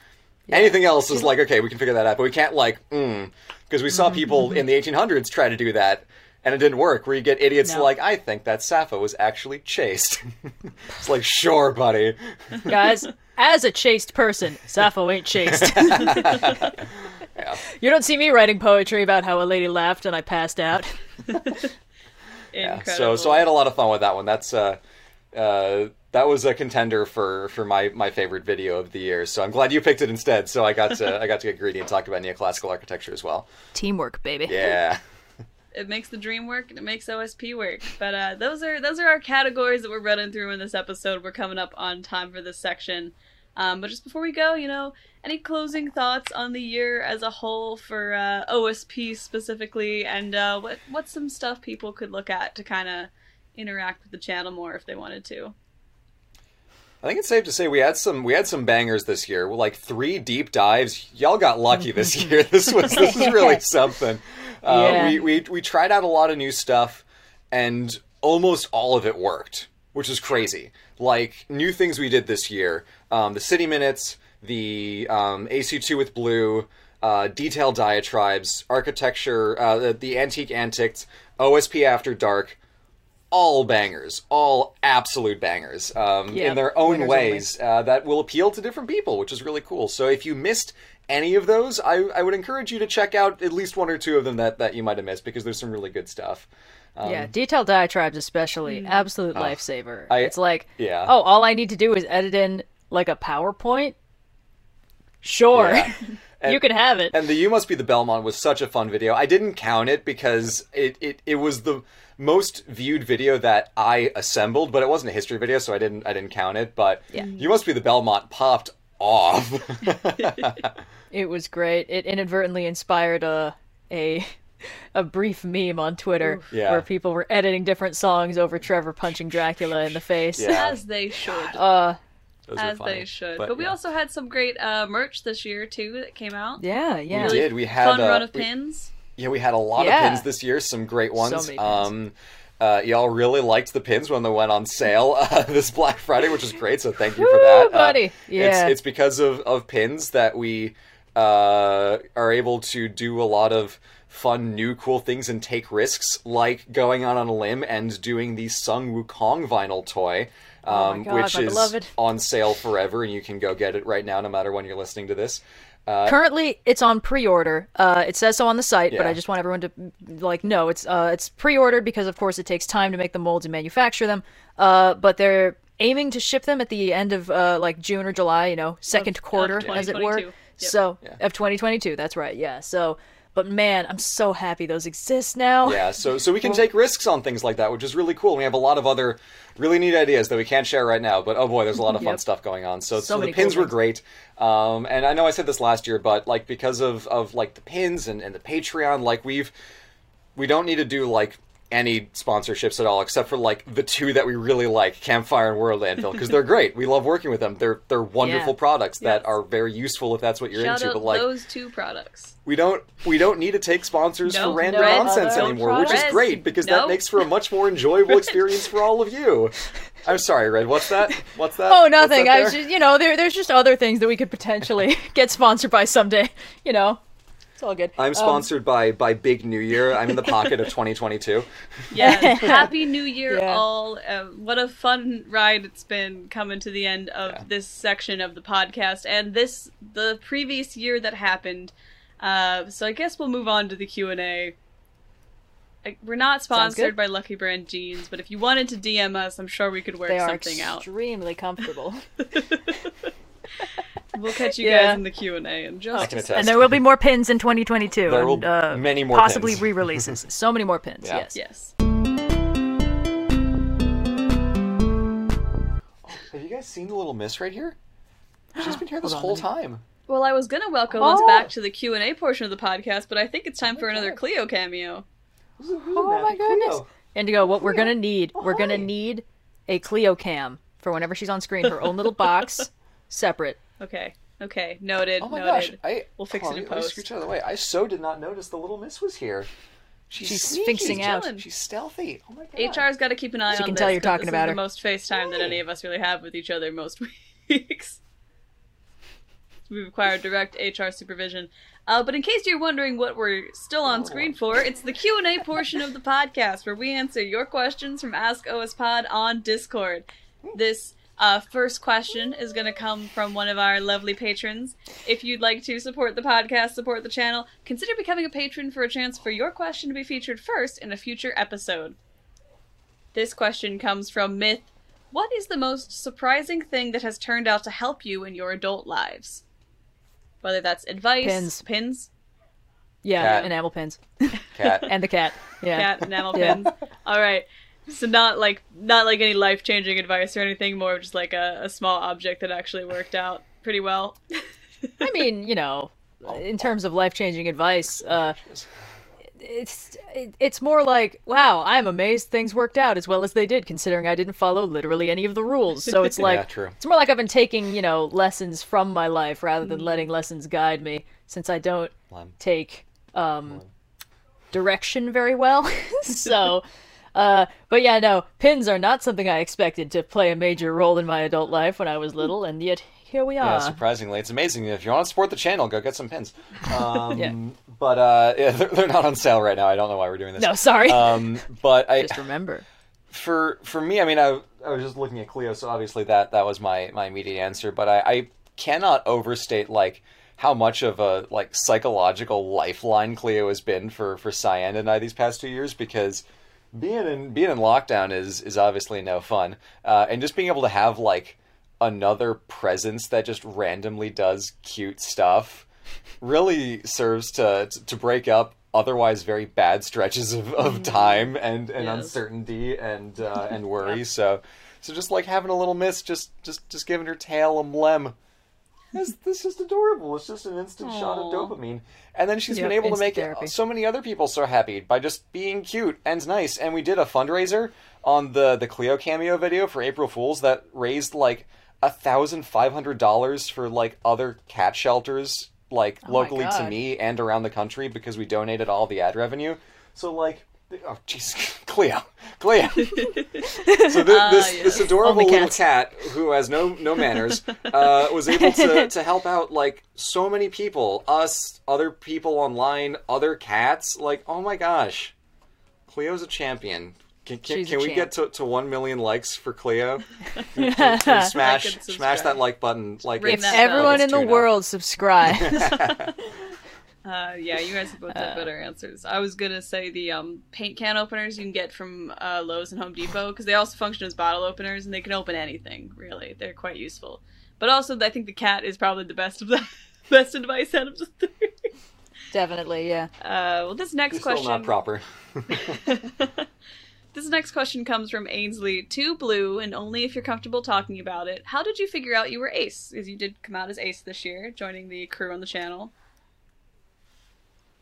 Yeah. Anything else is like, okay, we can figure that out, but we can't, like, because we saw people in the 1800s try to do that, and it didn't work, where you get idiots like, I think that Sappho was actually chaste. It's like, sure, buddy. Guys, as a chaste person, Sappho ain't chaste. Yeah. You don't see me writing poetry about how a lady laughed and I passed out. Yeah, so I had a lot of fun with that one. That's, that was a contender for my favorite video of the year. So I'm glad you picked it instead. So I got to get greedy and talk about neoclassical architecture as well. Teamwork, baby. Yeah. It makes the dream work and it makes OSP work. But those are our categories that we're running through in this episode. We're coming up on time for this section. But just before we go, you know, any closing thoughts on the year as a whole for OSP specifically, and what's some stuff people could look at to kind of interact with the channel more if they wanted to? I think it's safe to say we had some bangers this year. Like 3 deep dives. Y'all got lucky this year. This is really something. Yeah. We tried out a lot of new stuff, and almost all of it worked, which is crazy. Like, new things we did this year: the City Minutes, the AC2 with Blue, Detail Diatribes, Architecture, the Antique Antics, OSP After Dark. All bangers, all absolute bangers, in their own ways that will appeal to different people, which is really cool. So if you missed any of those, I would encourage you to check out at least one or two of them that you might have missed, because there's some really good stuff. Detailed Diatribes especially, absolute lifesaver. It's like, all I need to do is edit in, like, a PowerPoint? Sure. Yeah. And, you can have it. And the You Must Be the Belmont was such a fun video. I didn't count it because it was the most viewed video that I assembled, but it wasn't a history video, so I didn't count it. But You Must Be the Belmont popped off. It was great. It inadvertently inspired a brief meme on Twitter where people were editing different songs over Trevor punching Dracula in the face. Yeah. As they should. As they should. But we also had some great merch this year, too, that came out. Yeah. We did. We had a fun run of pins. Yeah, we had a lot of pins this year, some great ones. So y'all really liked the pins when they went on sale this Black Friday, which is great, so thank you for that. Buddy. It's because of pins that we are able to do a lot of fun, new, cool things and take risks, like going out on a limb and doing the Sung Wukong vinyl toy. Which is on sale forever, and you can go get it right now, no matter when you're listening to this. Currently, it's on pre-order. It says so on the site, but I just want everyone to know it's pre-ordered because, of course, it takes time to make the molds and manufacture them. But they're aiming to ship them at the end of June or July, second quarter, as it were. Yep. So of 2022, that's right. Yeah, so. But man, I'm so happy those exist now. Yeah, so we can take risks on things like that, which is really cool. We have a lot of other really neat ideas that we can't share right now, but oh boy, there's a lot of fun stuff going on. So the pins were great. And I know I said this last year, but because of the pins and the Patreon, we don't need to do any sponsorships at all, except for the 2 that we really like, Campfire and World Anvil, because they're great. We love working with them. They're wonderful products that are very useful if that's what you're into. Shout out those 2 products. We don't need to take sponsors for random nonsense anymore, products. Which is great because that makes for a much more enjoyable experience for all of you. I'm sorry, Red. What's that? Oh, nothing. I was just, there's just other things that we could potentially get sponsored by someday. All good. I'm sponsored by Big New Year. I'm in the pocket of 2022. Yeah, Happy New Year all. What a fun ride it's been coming to the end of this section of the podcast and the previous year that happened. So I guess we'll move on to the Q&A. We're not sponsored by Lucky Brand Jeans, but if you wanted to DM us, I'm sure we could work something out. They are extremely comfortable. We'll catch you guys in the Q&A in just a second. And there will be more pins in 2022. There will be many more possibly pins. Re-releases. So many more pins, yes. Oh, have you guys seen the little miss right here? She's been here this whole time. Well, I was going to welcome us back to the Q&A portion of the podcast, but I think it's time for another Cleo cameo. Oh, my goodness. Indigo, we're going to need a Cleo cam for whenever she's on screen, her own little box, separate. Okay. Okay. Noted. Oh my gosh. We'll fix it in post. Let me scooch out of the way. I so did not notice the little miss was here. She's sphinxing out. She's stealthy. Oh my god. HR's got to keep an eye on this. You can tell you're talking about her. This is the most FaceTime that any of us really have with each other most weeks. We require direct HR supervision. But in case you're wondering what we're still on screen for, it's the Q&A portion of the podcast where we answer your questions from Ask OS Pod on Discord. This first question is going to come from one of our lovely patrons. If you'd like to support the podcast, support the channel, consider becoming a patron for a chance for your question to be featured first in a future episode. This question comes from Myth. What is the most surprising thing that has turned out to help you in your adult lives? Whether that's advice, pins. Yeah, cat. Enamel pins. Cat. And the cat. Yeah. Cat, enamel pins. All right. So not like any life-changing advice or anything, more just like a small object that actually worked out pretty well. I mean, you know, in terms of life-changing advice, it's more like, wow, I'm amazed things worked out as well as they did, considering I didn't follow literally any of the rules. So it's like, yeah, it's more like I've been taking, you know, lessons from my life rather than letting lessons guide me, since I don't take direction very well. So... but yeah, no, pins are not something I expected to play a major role in my adult life when I was little, and yet here we are. Yeah, surprisingly. It's amazing. If you want to support the channel, go get some pins. Yeah. But yeah, they're not on sale right now. I don't know why we're doing this. No, sorry. But I just remember. For me, I mean, I was just looking at Cleo, so obviously that was my immediate answer, but I cannot overstate, like, how much of a, like, psychological lifeline Cleo has been for Cyan and I these past 2 years, because... Being in lockdown is obviously no fun, and just being able to have like another presence that just randomly does cute stuff really serves to break up otherwise very bad stretches of time and yes. Uncertainty and worry. Yeah. So just like having a little miss, just giving her tail a mlem. That's just adorable. It's just an instant shot of dopamine. And then she's been able to make so many other people so happy by just being cute and nice. And we did a fundraiser on the Cleo cameo video for April Fools that raised like $1,500 for like other cat shelters, like locally to me and around the country, because we donated all the ad revenue. So like, oh jeez, Cleo. So this adorable little cat who has no manners was able to help out like so many people, us, other people online, other cats. Like, oh my gosh, Cleo's a champion. Can we get to 1 million likes for Cleo? Can smash that like button. Like, if everyone in the world subscribes. Yeah, you guys have both had better answers. I was gonna say the paint can openers you can get from Lowe's and Home Depot, because they also function as bottle openers and they can open anything, really. They're quite useful. But also, I think the cat is probably the best of the best advice out of the three. Definitely, yeah. Well, this next question. Still not proper. This next question comes from Ainsley. Too blue, and only if you're comfortable talking about it. How did you figure out you were ace? Because you did come out as ace this year, joining the crew on the channel.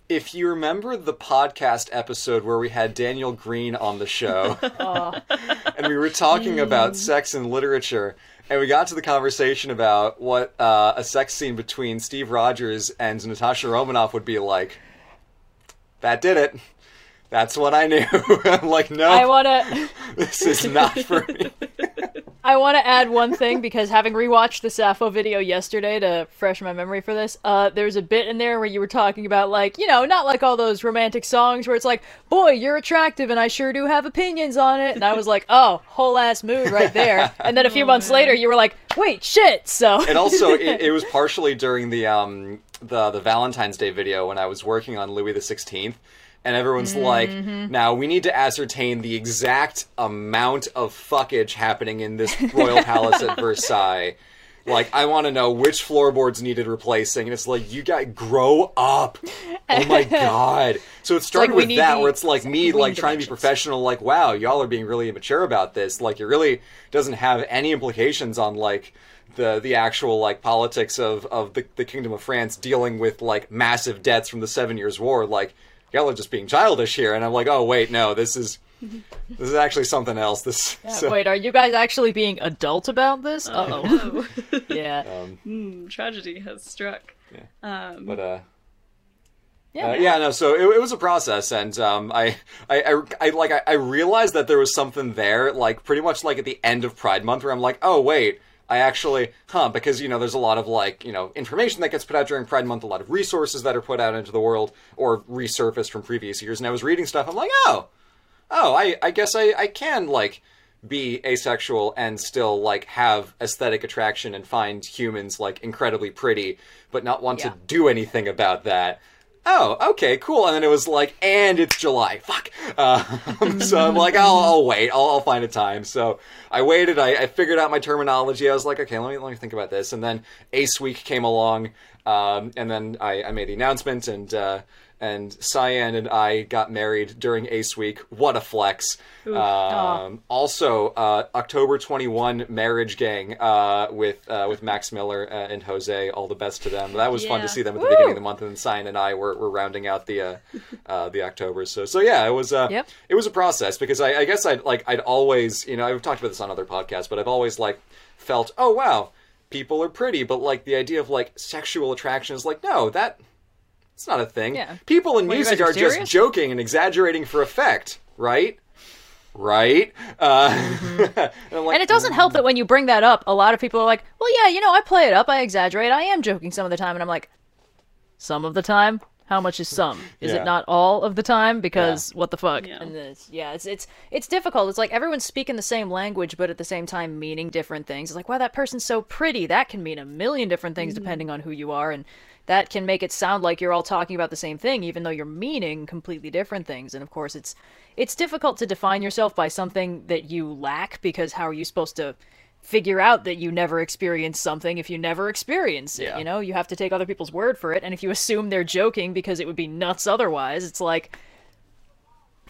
If you remember the podcast episode where we had Daniel Green on the show, and we were talking about sex and literature, and we got to the conversation about what a sex scene between Steve Rogers and Natasha Romanoff would be like, that did it. That's what I knew. I'm like, no, this is not for me. I want to add one thing, because having rewatched the Sappho video yesterday to freshen my memory for this, there's a bit in there where you were talking about, like, you know, not like all those romantic songs where it's like, boy, you're attractive and I sure do have opinions on it. And I was like, oh, whole ass mood right there. And then a few months later, you were like, wait, shit. So. And also, it was partially during the Valentine's Day video when I was working on Louis the 16th. And everyone's like, now we need to ascertain the exact amount of fuckage happening in this royal palace at Versailles. Like, I want to know which floorboards needed replacing. And it's like, you guys, grow up. Oh my God. So it started like with that, where it's like me, like, trying to be professional. Like, wow, y'all are being really immature about this. Like, it really doesn't have any implications on, like, the actual, like, politics of the Kingdom of France dealing with, like, massive debts from the 7 Years' War. Like, y'all are just being childish here. And I'm like, oh, wait, no, this is This is actually something else. Wait, are you guys actually being adult about this? Uh-oh. No. Yeah. Tragedy has struck. Yeah. So it was a process, and I realized that there was something there, like pretty much like at the end of Pride Month, where I'm like, oh wait, I actually, because, there's a lot of, information that gets put out during Pride Month, a lot of resources that are put out into the world or resurfaced from previous years, and I was reading stuff, I'm like, I guess I can, be asexual and still, have aesthetic attraction and find humans, incredibly pretty, but not want to do anything about that. Oh, okay, cool. And then it was and it's July. Fuck. So I'm like, I'll wait. I'll find a time. So I waited. I figured out my terminology. I was like, okay, let me think about this. And then Ace Week came along, and then I made the announcement, and Cyan and I got married during Ace Week. What a flex. Also, October 21 Marriage Gang with Max Miller and Jose. All the best to them. That was fun to see them at the beginning of the month, and then Cyan and I were rounding out the October. So yeah, it was it was a process, because I guess I'd always, I've talked about this on other podcasts, but I've always felt, oh wow, people are pretty, but the idea of sexual attraction is no, that. It's not a thing. Yeah. People in music are just joking and exaggerating for effect, right? Right? And it doesn't help that when you bring that up, a lot of people are like, well, yeah, I play it up, I exaggerate, I am joking some of the time. And I'm like, some of the time? How much is some? Is it not all of the time? Because what the fuck? Yeah. And it's difficult. It's everyone's speaking the same language, but at the same time meaning different things. It's wow, that person's so pretty. That can mean a million different things depending on who you are, and that can make it sound like you're all talking about the same thing, even though you're meaning completely different things. And of course, it's difficult to define yourself by something that you lack, because how are you supposed to figure out that you never experienced something if you never experience it? Yeah. You have to take other people's word for it. And if you assume they're joking because it would be nuts otherwise, it's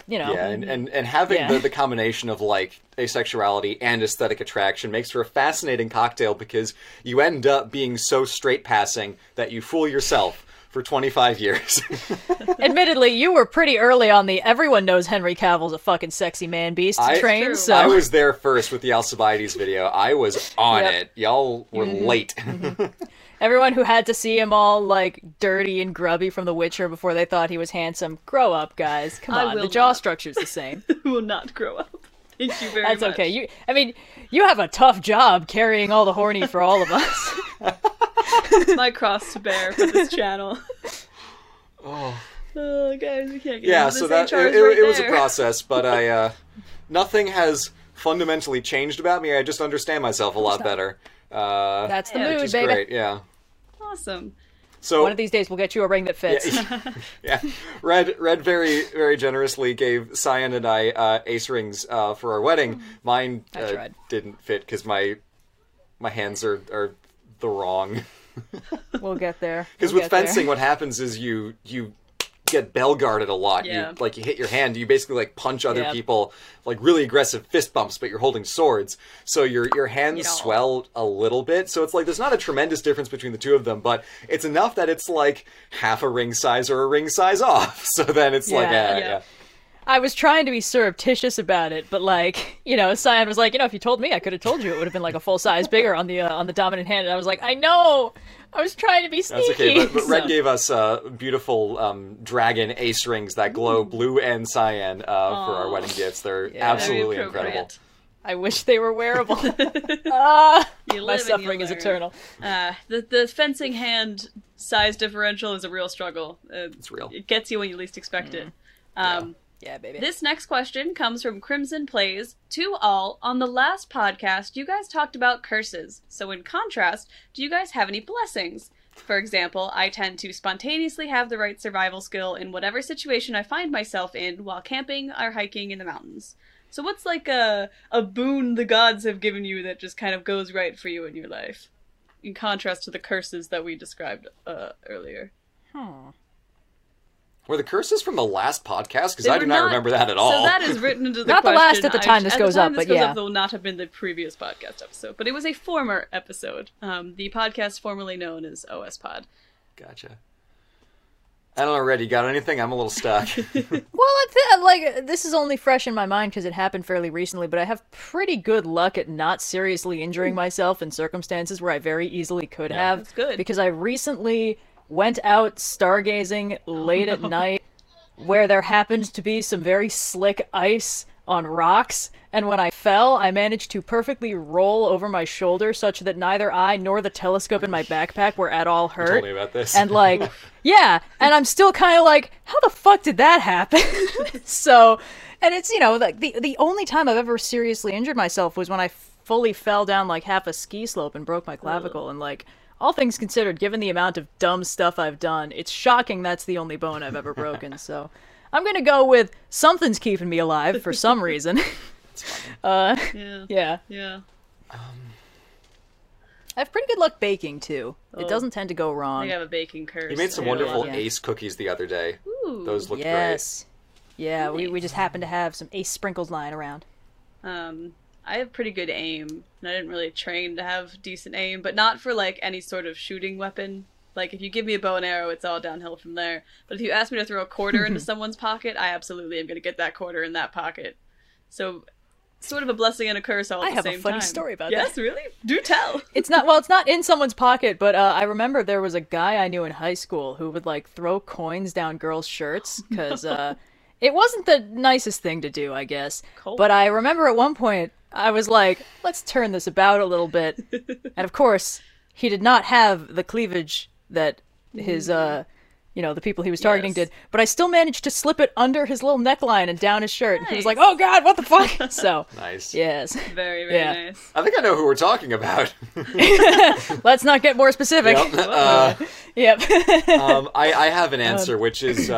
Yeah, and having the combination of asexuality and aesthetic attraction makes for a fascinating cocktail, because you end up being so straight passing that you fool yourself for 25 years. Admittedly, you were pretty early on the everyone knows Henry Cavill's a fucking sexy man beast train. So I was there first with the Alcibiades video. I was on it. Y'all were late. Everyone who had to see him all, dirty and grubby from The Witcher before they thought he was handsome. Grow up, guys. Come on. The jaw structure's the same. Will not grow up. Thank you very much. That's okay. You have a tough job carrying all the horny for all of us. It's my cross to bear for this channel. Oh, guys, we can't get into this. It was a process, but nothing has fundamentally changed about me. I just understand myself a lot better. That's the mood, baby. Great. Yeah. Awesome. So one of these days we'll get you a ring that fits. Yeah. Red very, very generously gave Cyan and I ace rings for our wedding. Mine didn't fit because my hands are the wrong. We'll get there. Because with fencing, what happens is you get bell guarded a lot. Yeah. You hit your hand, you basically punch other people, really aggressive fist bumps, but you're holding swords, so your hands swell a little bit. So it's there's not a tremendous difference between the two of them, but it's enough that it's half a ring size or a ring size off. So then it's I was trying to be surreptitious about it, but Cyan was if you told me, I could have told you. It would have been a full size bigger on the dominant hand. And I was like, I know. I was trying to be sneaky. That's okay, but Red gave us beautiful dragon ace rings that glow blue and cyan for our wedding gifts. They're absolutely incredible. I wish they were wearable. My suffering is eternal. The fencing hand size differential is a real struggle. It's real. It gets you when you least expect it. Yeah, baby. This next question comes from Crimson Plays. To all, on the last podcast, you guys talked about curses. So in contrast, do you guys have any blessings? For example, I tend to spontaneously have the right survival skill in whatever situation I find myself in while camping or hiking in the mountains. So what's a boon the gods have given you that just kind of goes right for you in your life? In contrast to the curses that we described earlier. Were the curses from the last podcast? Because I do not remember that at all. So that is written into the question. Not the last at the time this goes up, but yeah. It will not have been the previous podcast episode, but it was a former episode. The podcast formerly known as OS Pod. Gotcha. I don't know, Red, you got anything? I'm a little stuck. Well, this is only fresh in my mind because it happened fairly recently, but I have pretty good luck at not seriously injuring myself in circumstances where I very easily could have. That's good. Because I recently went out stargazing late at night where there happened to be some very slick ice on rocks, and when I fell, I managed to perfectly roll over my shoulder such that neither I nor the telescope in my backpack were at all hurt. You told me about this. And like, yeah, and I'm still kind of like, how the fuck did that happen? So, and it's, you know, like the only time I've ever seriously injured myself was when I fully fell down like half a ski slope and broke my clavicle. And like, all things considered, given the amount of dumb stuff I've done, it's shocking that's the only bone I've ever broken, so... I'm going to go with something's keeping me alive for some reason. Yeah. I have pretty good luck baking, too. It doesn't tend to go wrong. I have a baking curse. You made some wonderful Ace cookies the other day. Ooh, those looked great. Yeah, we just happened to have some Ace sprinkles lying around. I have pretty good aim, and I didn't really train to have decent aim, but not for, like, any sort of shooting weapon. Like, if you give me a bow and arrow, it's all downhill from there. But if you ask me to throw a quarter into someone's pocket, I absolutely am going to get that quarter in that pocket. So, sort of a blessing and a curse all at the same time. I have a funny story about that. Yes, really? Do tell! It's not in someone's pocket, but I remember there was a guy I knew in high school who would, like, throw coins down girls' shirts, because it wasn't the nicest thing to do, I guess. Cold. But I remember at one point, I was like, let's turn this about a little bit. And of course, he did not have the cleavage that his, the people he was targeting did. But I still managed to slip it under his little neckline and down his shirt. Nice. And he was like, oh God, what the fuck? So, nice. Yes. Very, very nice. I think I know who we're talking about. Let's not get more specific. Yep. I have an answer, which is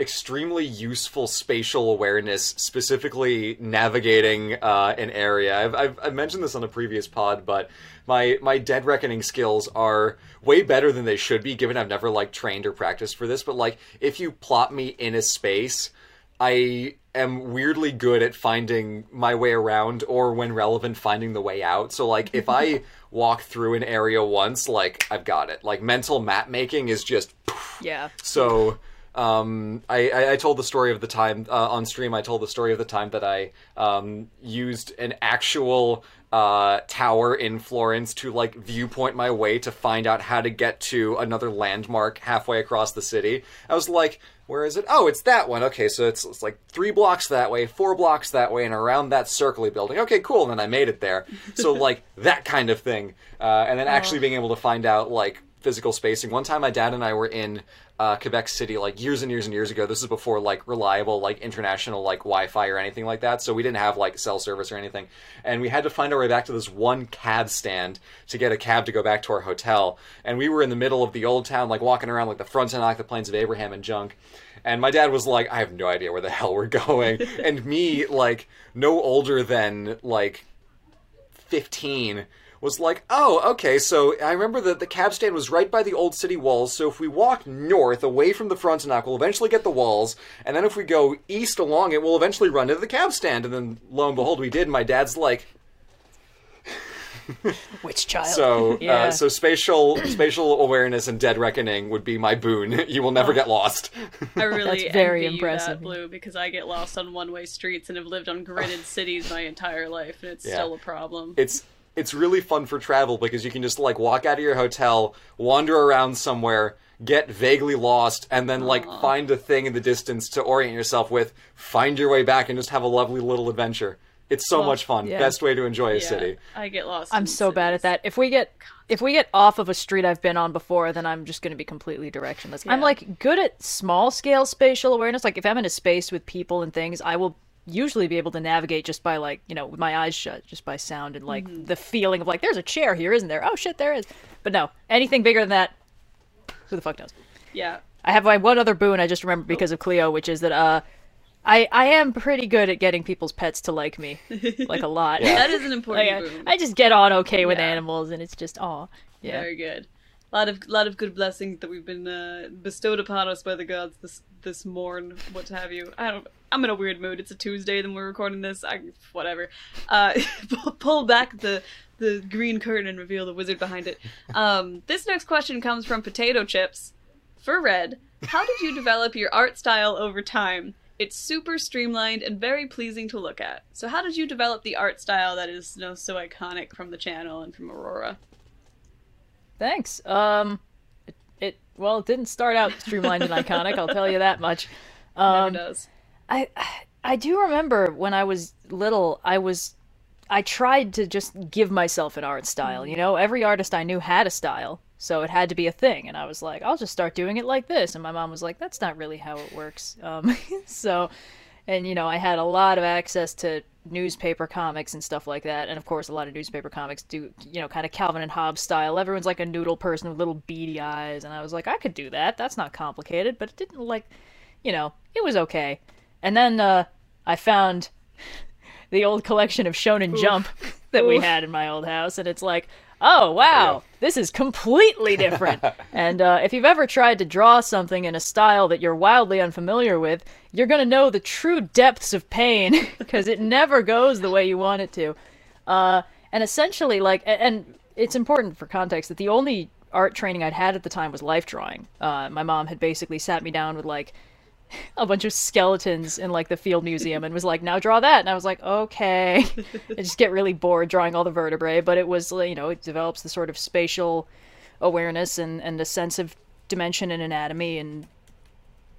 extremely useful spatial awareness, specifically navigating an area. I've mentioned this on a previous pod, but my Dead Reckoning skills are way better than they should be, given I've never like trained or practiced for this. But like, if you plop me in a space, I am weirdly good at finding my way around, or when relevant, finding the way out. So like, if I walk through an area once, like I've got it. Like mental map making is just so. I told the story of the time on stream. I told the story of the time that I used an actual tower in Florence to like viewpoint my way to find out how to get to another landmark halfway across the city. I was like, where is it? Oh, it's that one. Okay, so it's like 3 blocks that way, 4 blocks that way, and around that circly building. Okay, cool. And then I made it there. So like that kind of thing. And then actually being able to find out like physical spacing. One time my dad and I were in Quebec City, like years and years and years ago. This is before like reliable like international like Wi-Fi or anything like that, so we didn't have like cell service or anything, and we had to find our way back to this one cab stand to get a cab to go back to our hotel. And we were in the middle of the old town, like walking around like the Frontenac, the Plains of Abraham and junk. And my dad was like, I have no idea where the hell we're going. And me, like no older than like 15, was like, oh, okay, so I remember that the cab stand was right by the old city walls, so if we walk north away from the Frontenac, we'll eventually get the walls, and then if we go east along it, we'll eventually run into the cab stand. And then, lo and behold, we did, and my dad's like... Which child? So, so spatial awareness and Dead Reckoning would be my boon. You will never get lost. I really That's very envy impressive. That, Blue, because I get lost on one-way streets and have lived on gridded cities my entire life, and it's still a problem. It's really fun for travel because you can just, like, walk out of your hotel, wander around somewhere, get vaguely lost, and then, like, find a thing in the distance to orient yourself with, find your way back, and just have a lovely little adventure. It's so much fun. Yeah. Best way to enjoy a city. I get lost. I'm so bad at that. If we get off of a street I've been on before, then I'm just going to be completely directionless. Yeah. I'm, like, good at small-scale spatial awareness. Like, if I'm in a space with people and things, I will usually be able to navigate just by, like, you know, with my eyes shut, just by sound and, like, the feeling of, like, there's a chair here, isn't there? Oh, shit, there is. But no, anything bigger than that, who the fuck knows? Yeah. I have my one other boon I just remembered because of Cleo, which is that I am pretty good at getting people's pets to like me, like, a lot. That is an important boon. I just get on okay with animals, and it's just, aw. Yeah. Very good. A lot of good blessings that we've been bestowed upon us by the gods this morn, what have you. I'm in a weird mood. It's a Tuesday, then we're recording this. Whatever. Pull back the green curtain and reveal the wizard behind it. This next question comes from Potato Chips, For Red, how did you develop your art style over time? It's super streamlined and very pleasing to look at. So how did you develop the art style that is so iconic from the channel and from Aurora? Thanks. It didn't start out streamlined and iconic, I'll tell you that much. It never does. I do remember when I was little, I tried to just give myself an art style. You know, every artist I knew had a style, so it had to be a thing. And I was like, I'll just start doing it like this. And my mom was like, that's not really how it works. I had a lot of access to newspaper comics and stuff like that. And of course, a lot of newspaper comics do, kind of Calvin and Hobbes style. Everyone's like a noodle person with little beady eyes. And I was like, I could do that. That's not complicated, but it didn't it was okay. And then I found the old collection of Shonen Jump that we had in my old house. And it's like, oh, wow, this is completely different. And if you've ever tried to draw something in a style that you're wildly unfamiliar with, you're going to know the true depths of pain because it never goes the way you want it to. And essentially, and it's important for context that the only art training I'd had at the time was life drawing. My mom had basically sat me down with, a bunch of skeletons in the field museum and was like, now draw that. And I was like, okay. I just get really bored drawing all the vertebrae, but it was, it develops the sort of spatial awareness and a sense of dimension and anatomy and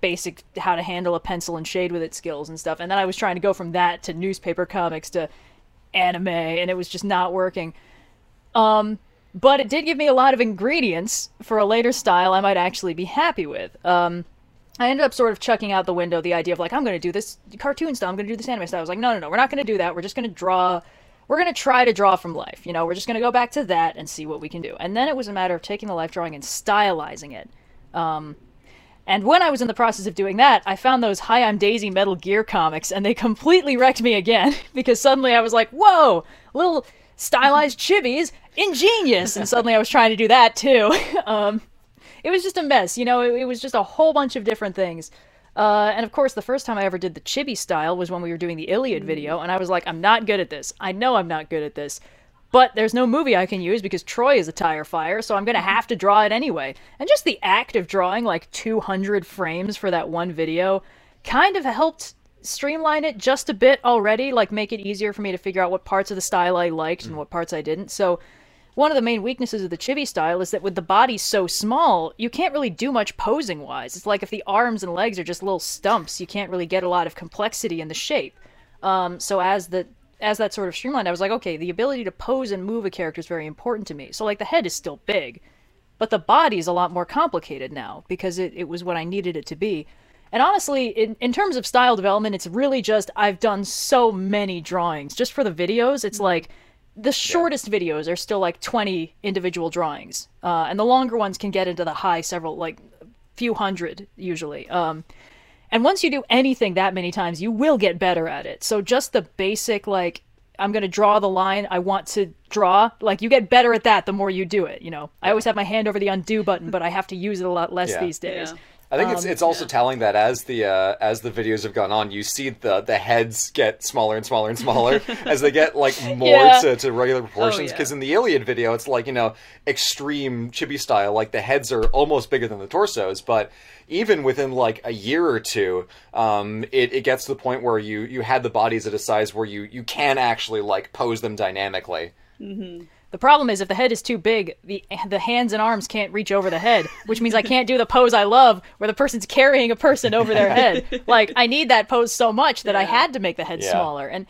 basic how to handle a pencil and shade with it skills and stuff. And then I was trying to go from that to newspaper comics to anime, and it was just not working. But it did give me a lot of ingredients for a later style I might actually be happy with. I ended up sort of chucking out the window the idea of I'm going to do this cartoon style, I'm going to do this anime style. I was like, no, we're not going to do that. We're just going to draw. We're going to try to draw from life. We're just going to go back to that and see what we can do. And then it was a matter of taking the life drawing and stylizing it. And when I was in the process of doing that, I found those Hi, I'm Daisy Metal Gear comics, and they completely wrecked me again because suddenly I was like, whoa, little stylized chibis, ingenious. And suddenly I was trying to do that too. It was just a mess, it was just a whole bunch of different things. And of course, the first time I ever did the chibi style was when we were doing the Iliad video, and I was like, I'm not good at this. I know I'm not good at this. But there's no movie I can use because Troy is a tire fire, so I'm going to have to draw it anyway. And just the act of drawing 200 frames for that one video kind of helped streamline it just a bit already, make it easier for me to figure out what parts of the style I liked and what parts I didn't. So one of the main weaknesses of the chibi style is that with the body so small, you can't really do much posing-wise. It's if the arms and legs are just little stumps, you can't really get a lot of complexity in the shape. So as that sort of streamlined, I was like, okay, the ability to pose and move a character is very important to me. So the head is still big, but the body is a lot more complicated now because it was what I needed it to be. And honestly, in terms of style development, it's really just I've done so many drawings. Just for the videos, it's the shortest videos are still 20 individual drawings, and the longer ones can get into the high several, few hundred usually. And once you do anything that many times, you will get better at it. So just the basic, I'm going to draw the line I want to draw, you get better at that the more you do it, I always have my hand over the undo button, but I have to use it a lot less these days. Yeah. I think it's also telling that as the videos have gone on, you see the heads get smaller and smaller and smaller as they get more to regular proportions. Because in the Iliad video, it's extreme chibi style. The heads are almost bigger than the torsos, but even within a year or two, it gets to the point where you had the bodies at a size where you can actually pose them dynamically. Mm-hmm. The problem is if the head is too big, the hands and arms can't reach over the head, which means I can't do the pose I love where the person's carrying a person over their head. I need that pose so much that I had to make the head smaller. And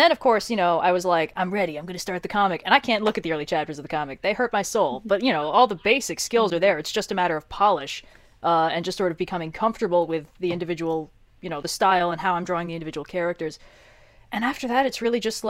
then, of course, I was like, I'm ready. I'm going to start the comic. And I can't look at the early chapters of the comic. They hurt my soul. But, all the basic skills are there. It's just a matter of polish and just sort of becoming comfortable with the individual, the style and how I'm drawing the individual characters. And after that, it's really just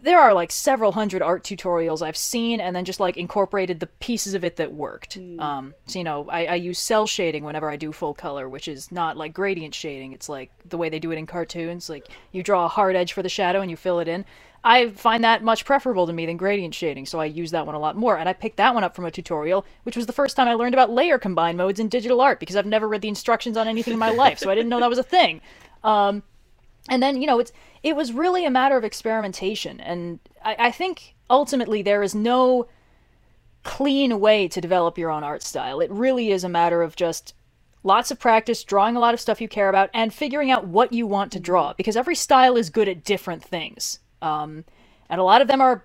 there are several hundred art tutorials I've seen and then just incorporated the pieces of it that worked. I use cell shading whenever I do full color, which is not gradient shading. It's the way they do it in cartoons. You draw a hard edge for the shadow and you fill it in. I find that much preferable to me than gradient shading, so I use that one a lot more. And I picked that one up from a tutorial, which was the first time I learned about layer combine modes in digital art because I've never read the instructions on anything in my life, so I didn't know that was a thing. And then, it was really a matter of experimentation. And I think, ultimately, there is no clean way to develop your own art style. It really is a matter of just lots of practice, drawing a lot of stuff you care about, and figuring out what you want to draw, because every style is good at different things. And a lot of them are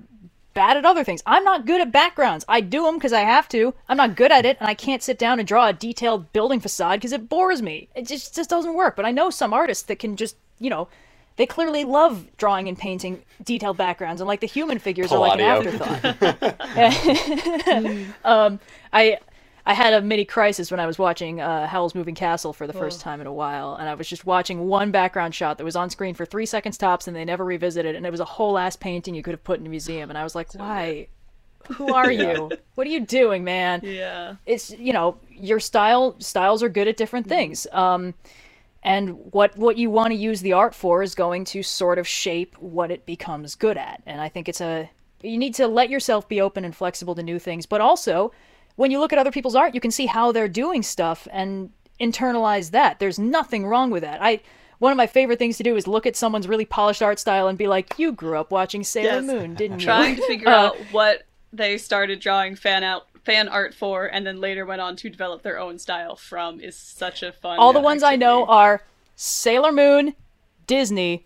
bad at other things. I'm not good at backgrounds. I do them because I have to. I'm not good at it, and I can't sit down and draw a detailed building facade because it bores me. It just doesn't work. But I know some artists that can just, you know, they clearly love drawing and painting detailed backgrounds, and like the human figures are like an afterthought. I had a mini crisis when I was watching Howl's Moving Castle for the first time in a while, and I was just watching one background shot that was on screen for 3 seconds tops, and they never revisited it, and it was a whole ass painting you could have put in a museum, and I was like, why? Who are you? What are you doing, man? Yeah. It's, you know, your styles are good at different things. And what you want to use the art for is going to sort of shape what it becomes good at. And I think it's you need to let yourself be open and flexible to new things, but also, when you look at other people's art, you can see how they're doing stuff and internalize that. There's nothing wrong with that. One of my favorite things to do is look at someone's really polished art style and be like, you grew up watching Sailor Moon, didn't you? Trying to figure out what they started drawing fan art for and then later went on to develop their own style from is such a fun All the ones activity. I know are Sailor Moon, Disney,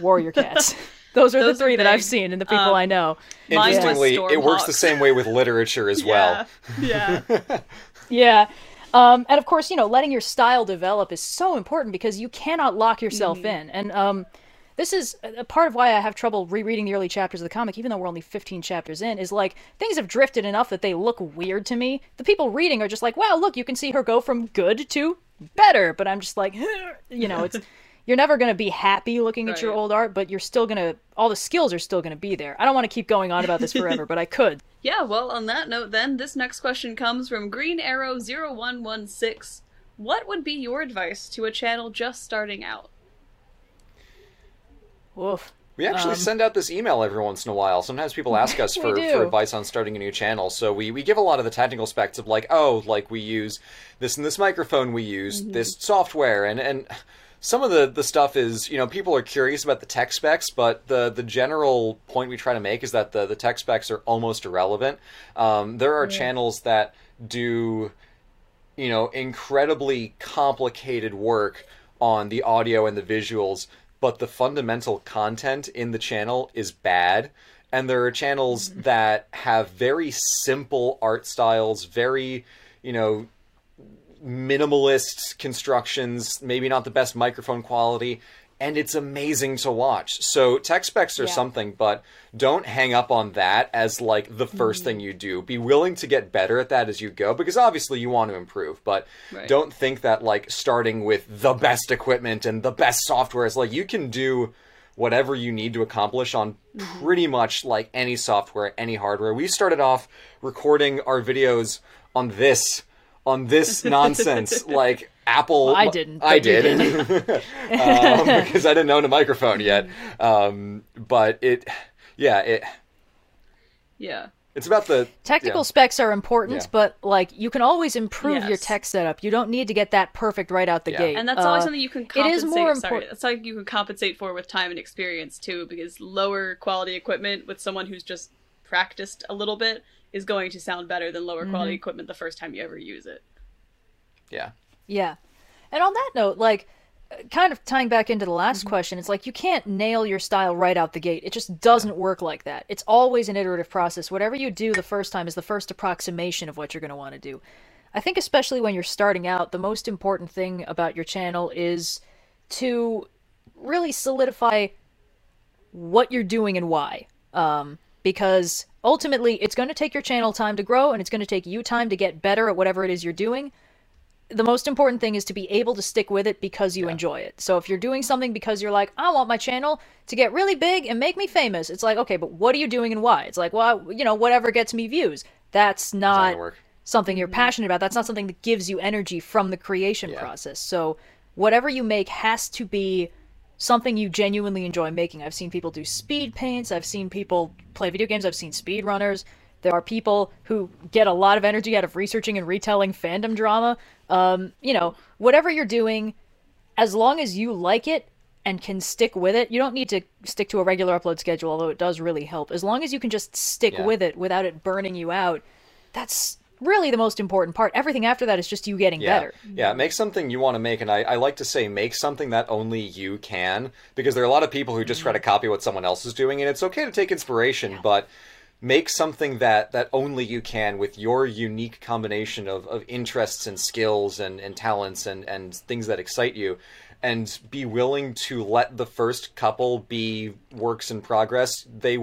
Warrior Cats. Those are the three that I've seen and the people I know. Interestingly, it works the same way with literature as well. Yeah. Yeah. And of course, you know, letting your style develop is so important because you cannot lock yourself in. And this is a part of why I have trouble rereading the early chapters of the comic, even though we're only 15 chapters in, is like things have drifted enough that they look weird to me. The people reading are just like, wow, look, you can see her go from good to better. But I'm just like, you know, it's... You're never going to be happy looking at your old art, but you're still going to... All the skills are still going to be there. I don't want to keep going on about this forever, but I could. Yeah, well, on that note then, this next question comes from Green Arrow 0116. What would be your advice to a channel just starting out? Woof. We actually send out this email every once in a while. Sometimes people ask us for advice on starting a new channel. So we give a lot of the technical specs of like, oh, like we use this and this microphone, we use this software, and some of the stuff is, you know, people are curious about the tech specs, but the general point we try to make is that the tech specs are almost irrelevant. There are channels that do, you know, incredibly complicated work on the audio and the visuals, but the fundamental content in the channel is bad. And there are channels that have very simple art styles, very, you know, minimalist constructions, maybe not the best microphone quality, and it's amazing to watch. So tech specs are something, but don't hang up on that as like the first thing you do. Be willing to get better at that as you go, because obviously you want to improve, but don't think that like starting with the best equipment and the best software is like, you can do whatever you need to accomplish on pretty much like any software, any hardware. We started off recording our videos on this nonsense, like Apple... Well, I did. Because I didn't own a microphone yet. But it's about the... Technical specs are important, but like you can always improve your tech setup. You don't need to get that perfect right out the gate. And that's always something you can compensate. It is more important. That's something you can compensate for with time and experience too, because lower quality equipment with someone who's just practiced a little bit is going to sound better than lower quality equipment the first time you ever use it. Yeah. Yeah. And on that note, like, kind of tying back into the last question, it's like you can't nail your style right out the gate. It just doesn't work like that. It's always an iterative process. Whatever you do the first time is the first approximation of what you're going to want to do. I think especially when you're starting out, the most important thing about your channel is to really solidify what you're doing and why. Because ultimately, it's going to take your channel time to grow, and it's going to take you time to get better at whatever it is you're doing. The most important thing is to be able to stick with it because you enjoy it. So if you're doing something because you're like, I want my channel to get really big and make me famous, it's like, okay, but what are you doing and why? It's like, well, you know, whatever gets me views. That's not something you're passionate about. That's not something that gives you energy from the creation process. So whatever you make has to be something you genuinely enjoy making. I've seen people do speed paints. I've seen people play video games. I've seen speedrunners. There are people who get a lot of energy out of researching and retelling fandom drama. You know, whatever you're doing, as long as you like it and can stick with it, you don't need to stick to a regular upload schedule, although it does really help. As long as you can just stick with it without it burning you out, that's really the most important part. Everything after that is just you getting better. Yeah, make something you want to make, and I like to say make something that only you can, because there are a lot of people who just try to copy what someone else is doing, and it's okay to take inspiration, but make something that only you can with your unique combination of interests and skills and talents and things that excite you. And be willing to let the first couple be works in progress. You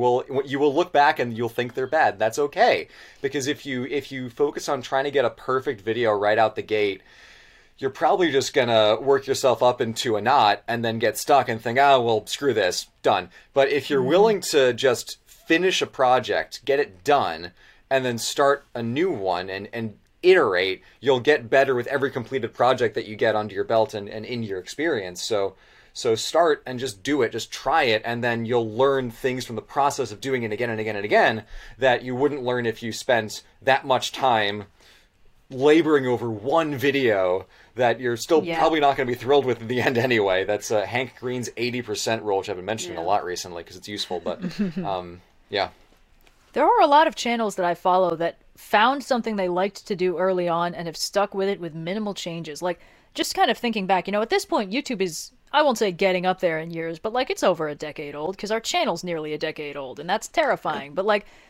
will look back and you'll think they're bad. That's okay. Because if you focus on trying to get a perfect video right out the gate, you're probably just gonna work yourself up into a knot and then get stuck and think, oh, well, screw this, done. But if you're willing to just finish a project, get it done, and then start a new one and iterate, you'll get better with every completed project that you get under your belt and in your experience. So start and just do it, just try it, and then you'll learn things from the process of doing it again and again and again that you wouldn't learn if you spent that much time laboring over one video that you're still probably not going to be thrilled with in the end anyway. That's Hank Green's 80% rule, which I've been mentioning a lot recently because it's useful, but there are a lot of channels that I follow that found something they liked to do early on and have stuck with it with minimal changes. Like, just kind of thinking back, at this point, YouTube is, I won't say getting up there in years, but, it's over a decade old, because our channel's nearly a decade old, and that's terrifying. But,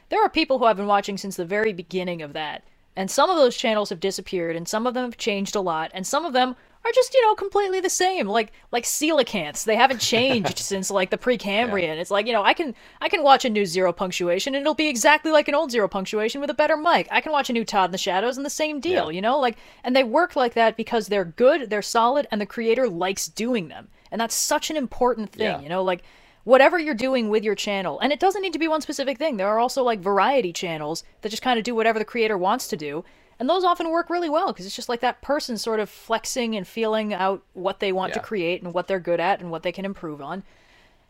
there are people who I've been watching since the very beginning of that, and some of those channels have disappeared, and some of them have changed a lot, and some of them are just, completely the same, like coelacanths. They haven't changed since, the Precambrian. Yeah. It's I can watch a new Zero Punctuation, and it'll be exactly like an old Zero Punctuation with a better mic. I can watch a new Todd in the Shadows, and the same deal, And they work like that because they're good, they're solid, and the creator likes doing them. And that's such an important thing, whatever you're doing with your channel. And it doesn't need to be one specific thing. There are also, variety channels that just kind of do whatever the creator wants to do. And those often work really well because it's just that person sort of flexing and feeling out what they want to create and what they're good at and what they can improve on.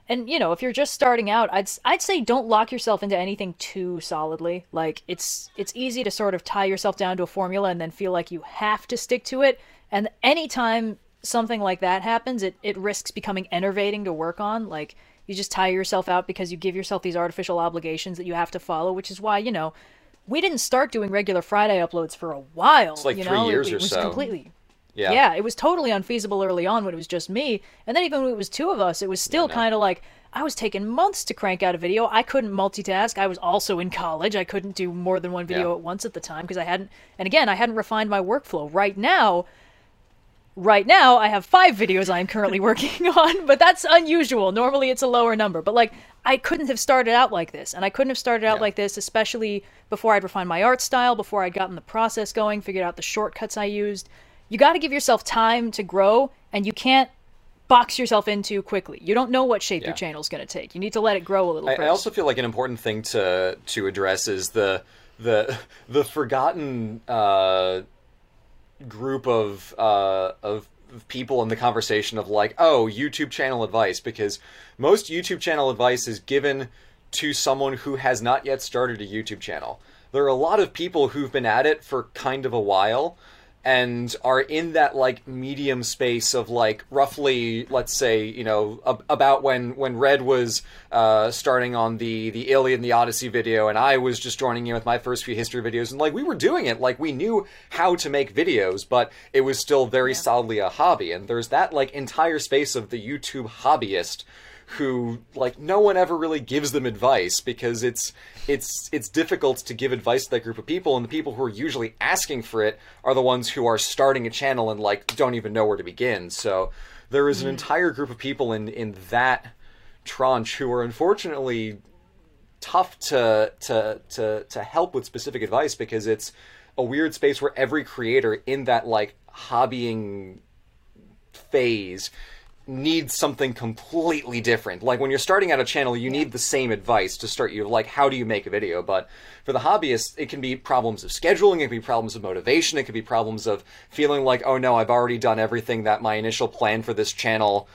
And, if you're just starting out, I'd say don't lock yourself into anything too solidly. It's easy to sort of tie yourself down to a formula and then feel like you have to stick to it. And anytime something like that happens, it risks becoming enervating to work on. You just tire yourself out because you give yourself these artificial obligations that you have to follow, which is why, we didn't start doing regular Friday uploads for a while. It's 3 years or so. Completely. Yeah, it was totally unfeasible early on when it was just me. And then even when it was two of us, it was still kind of I was taking months to crank out a video. I couldn't multitask. I was also in college. I couldn't do more than one video at once at the time because I hadn't refined my workflow. Right now, I have 5 videos I am currently working on, but that's unusual. Normally, it's a lower number. But, I couldn't have started out like this. And I couldn't have started out like this, especially before I'd refined my art style, before I'd gotten the process going, figured out the shortcuts I used. You got to give yourself time to grow, and you can't box yourself into quickly. You don't know what shape your channel's going to take. You need to let it grow a little bit. I also feel like an important thing to address is the forgotten... group of people in the conversation of YouTube channel advice, because most YouTube channel advice is given to someone who has not yet started a YouTube channel. There are a lot of people who've been at it for kind of a while and are in that medium space of roughly, let's say, about when Red was starting on the Iliad and the Odyssey video, and I was just joining in with my first few history videos, and we were doing it, we knew how to make videos, but it was still very solidly a hobby. And there's that entire space of the YouTube hobbyist who no one ever really gives them advice, because it's difficult to give advice to that group of people, and the people who are usually asking for it are the ones who are starting a channel and don't even know where to begin. So there is an entire group of people in that tranche who are unfortunately tough to help with specific advice, because it's a weird space where every creator in that hobbying phase needs something completely different. When you're starting out a channel, you need the same advice to start you, how do you make a video? But for the hobbyist, it can be problems of scheduling, it can be problems of motivation, it can be problems of feeling oh no, I've already done everything that my initial plan for this channel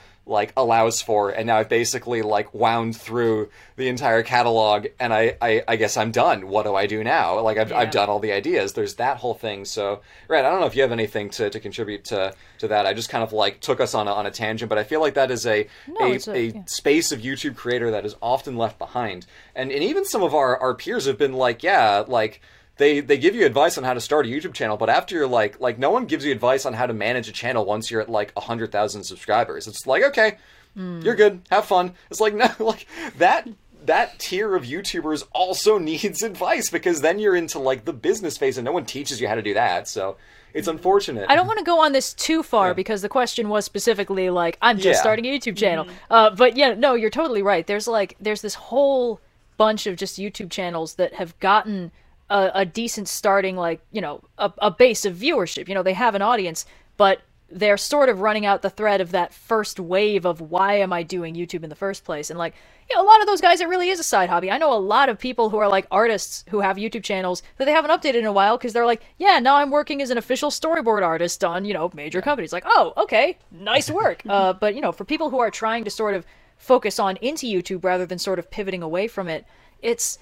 allows for, and now I've basically wound through the entire catalog, and I guess I'm done. What do I do now? I've done all the ideas. There's that whole thing. So, Red, I don't know if you have anything to contribute to that. I just kind of took us on a tangent, but I feel like that is a space of YouTube creator that is often left behind, and even some of our peers have been They give you advice on how to start a YouTube channel, but after you're like no one gives you advice on how to manage a channel once you're at like 100,000 subscribers. It's like, okay, you're good, have fun. It's like, no, like that tier of YouTubers also needs advice, because then you're into like the business phase and no one teaches you how to do that. So it's unfortunate. I don't want to go on this too far because the question was specifically like, I'm just starting a YouTube channel. But yeah, no, you're totally right. There's this whole bunch of just YouTube channels that have gotten a decent starting, like, you know, a base of viewership. You know, they have an audience, but they're sort of running out the thread of that first wave of why am I doing YouTube in the first place? And like, you know, a lot of those guys, it really is a side hobby. I know a lot of people who are like artists who have YouTube channels that they haven't updated in a while because they're like, yeah, now I'm working as an official storyboard artist on, you know, major companies. Like, oh, okay, nice work. But, you know, for people who are trying to sort of focus on into YouTube rather than sort of pivoting away from it, it's,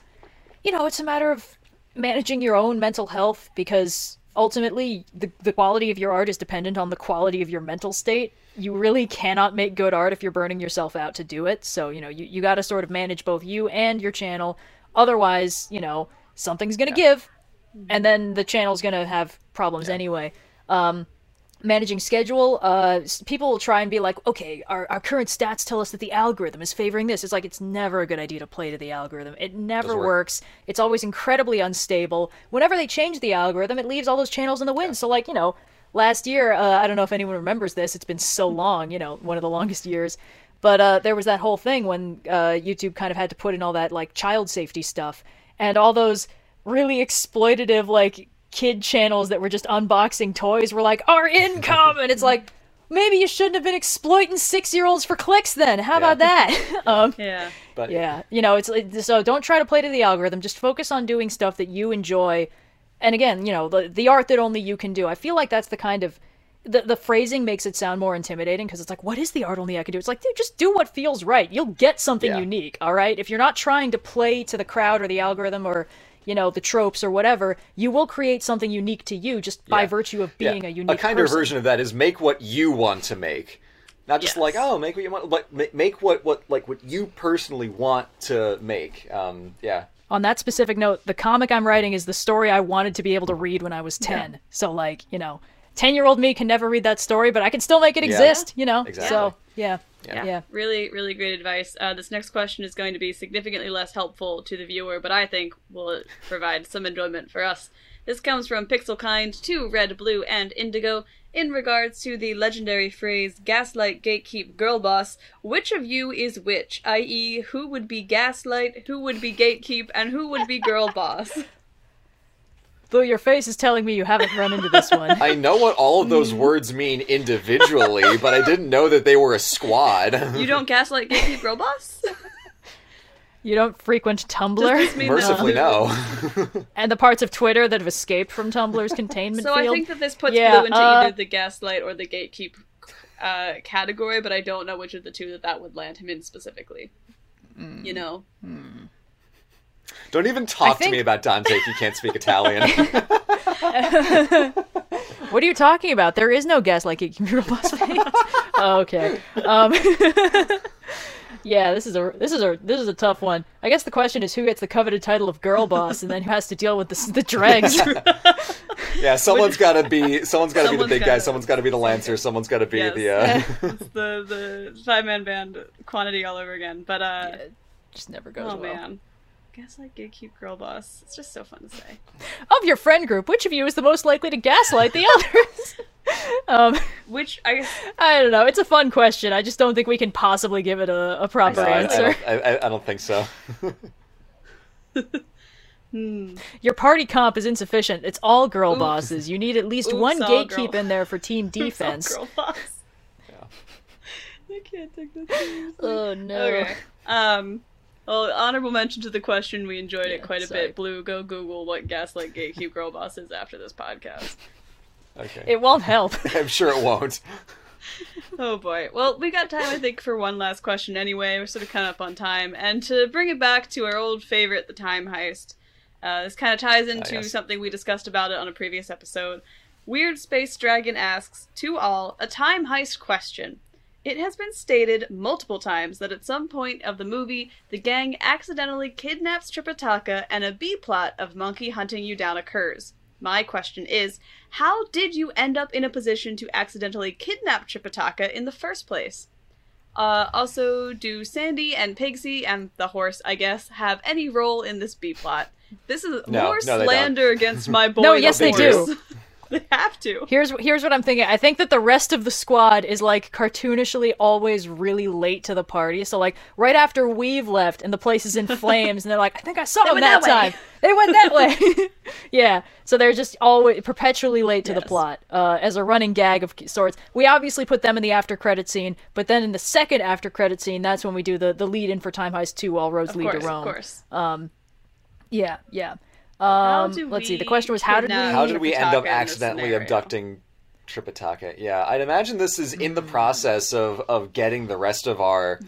you know, it's a matter of managing your own mental health, because ultimately, the quality of your art is dependent on the quality of your mental state. You really cannot make good art if you're burning yourself out to do it. So, you know, you got to sort of manage both you and your channel. Otherwise, you know, something's going to give, and then the channel's going to have problems anyway. Managing schedule, people will try and be like, okay, our current stats tell us that the algorithm is favoring this. It's like, it's never a good idea to play to the algorithm. It never works. It's always incredibly unstable. Whenever they change the algorithm, it leaves all those channels in the wind. So like, you know, last year, I don't know if anyone remembers this, it's been so long, you know, one of the longest years, but there was that whole thing when YouTube kind of had to put in all that like child safety stuff and all those really exploitative like kid channels that were just unboxing toys were like, our income! And it's like, maybe you shouldn't have been exploiting 6-year-olds for clicks then. How about that? But yeah, you know, it's so don't try to play to the algorithm. Just focus on doing stuff that you enjoy. And again, you know, the art that only you can do. I feel like that's the kind of, the phrasing makes it sound more intimidating because it's like, what is the art only I can do? It's like, dude, just do what feels right. You'll get something unique, all right? If you're not trying to play to the crowd or the algorithm or, you know, the tropes or whatever, you will create something unique to you just by virtue of being a unique person. A kinder version of that is make what you want to make. Not just like, oh, make what you want, but make what you personally want to make. On that specific note, the comic I'm writing is the story I wanted to be able to read when I was 10. Yeah. So like, you know, 10-year-old me can never read that story, but I can still make it exist, you know? Exactly. So, yeah. Really, really great advice. This next question is going to be significantly less helpful to the viewer, but I think will provide some enjoyment for us. This comes from Pixelkind2, Red, Blue, and Indigo. In regards to the legendary phrase, gaslight, gatekeep, girl boss, which of you is which? I.e., who would be gaslight, who would be gatekeep, and who would be girl boss? Blue, your face is telling me you haven't run into this one. I know what all of those words mean individually, but I didn't know that they were a squad. You don't gaslight gatekeep girl boss? You don't frequent Tumblr? Mercifully, no. And the parts of Twitter that have escaped from Tumblr's containment field? So I think that this puts Blue into either the gaslight or the gatekeep category, but I don't know which of the two that would land him in specifically. You know? Don't even talk to me about Dante if you can't speak Italian. What are you talking about? There is no gaslight gatekeeper boss. Okay. Yeah, this is a tough one. I guess the question is who gets the coveted title of girl boss, and then who has to deal with the dregs. Yeah, someone's got to be the big guy. Someone's got to be the lancer. Someone's got to be the five-man band quantity all over again. But just never goes well. Man. Gaslight, gatekeep, girl boss. It's just so fun to say. Of your friend group, which of you is the most likely to gaslight the others? Which I don't know. It's a fun question. I just don't think we can possibly give it a proper answer. I don't think so. Your party comp is insufficient. It's all girl bosses. You need at least one gatekeep in there for team defense. Girl boss. Yeah. I can't take this seriously. Oh no. Okay. Well, honorable mention to the question. We enjoyed it quite a bit. Blue, go Google what gaslight gatekeep girl boss is after this podcast. Okay. It won't help. I'm sure it won't. Oh, boy. Well, we got time, I think, for one last question anyway. We're sort of kind of up on time. And to bring it back to our old favorite, the time heist, this kind of ties into something we discussed about it on a previous episode. Weird Space Dragon asks, to all, a time heist question. It has been stated multiple times that at some point of the movie, the gang accidentally kidnaps Tripitaka and a B-plot of Monkey Hunting You Down occurs. My question is, how did you end up in a position to accidentally kidnap Tripitaka in the first place? Also, do Sandy and Pigsy and the horse, I guess, have any role in this B-plot? This is more slander against my boy. No, yes, they do. They have to. Here's what I'm thinking. I think that the rest of the squad is, like, cartoonishly always really late to the party. So, like, right after we've left and the place is in flames and they're like, I think I saw them that time. They went that way. Yeah. So they're just always perpetually late to the plot as a running gag of sorts. We obviously put them in the after credit scene, but then in the second after credit scene, that's when we do the lead in for Time Heist 2, All Roads Lead to Rome. Of course. Yeah. Let's see. The question was, how did we end up accidentally abducting Tripitaka? Yeah, I'd imagine this is in the process of getting the rest of our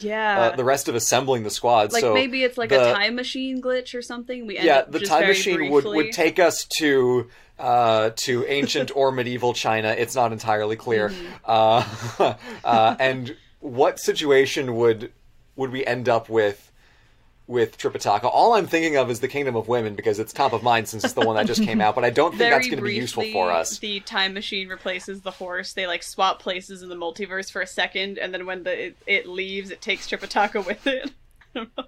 assembling the squad. Like, so maybe it's like a time machine glitch or something. The time machine would take us to ancient or medieval China. It's not entirely clear. And what situation would we end up with Tripitaka? All I'm thinking of is the Kingdom of Women, because it's top of mind since it's the one that just came out, but I don't think that's going to be useful for us. The time machine replaces the horse. They, like, swap places in the multiverse for a second, and then when it leaves, it takes Tripitaka with it. I don't know.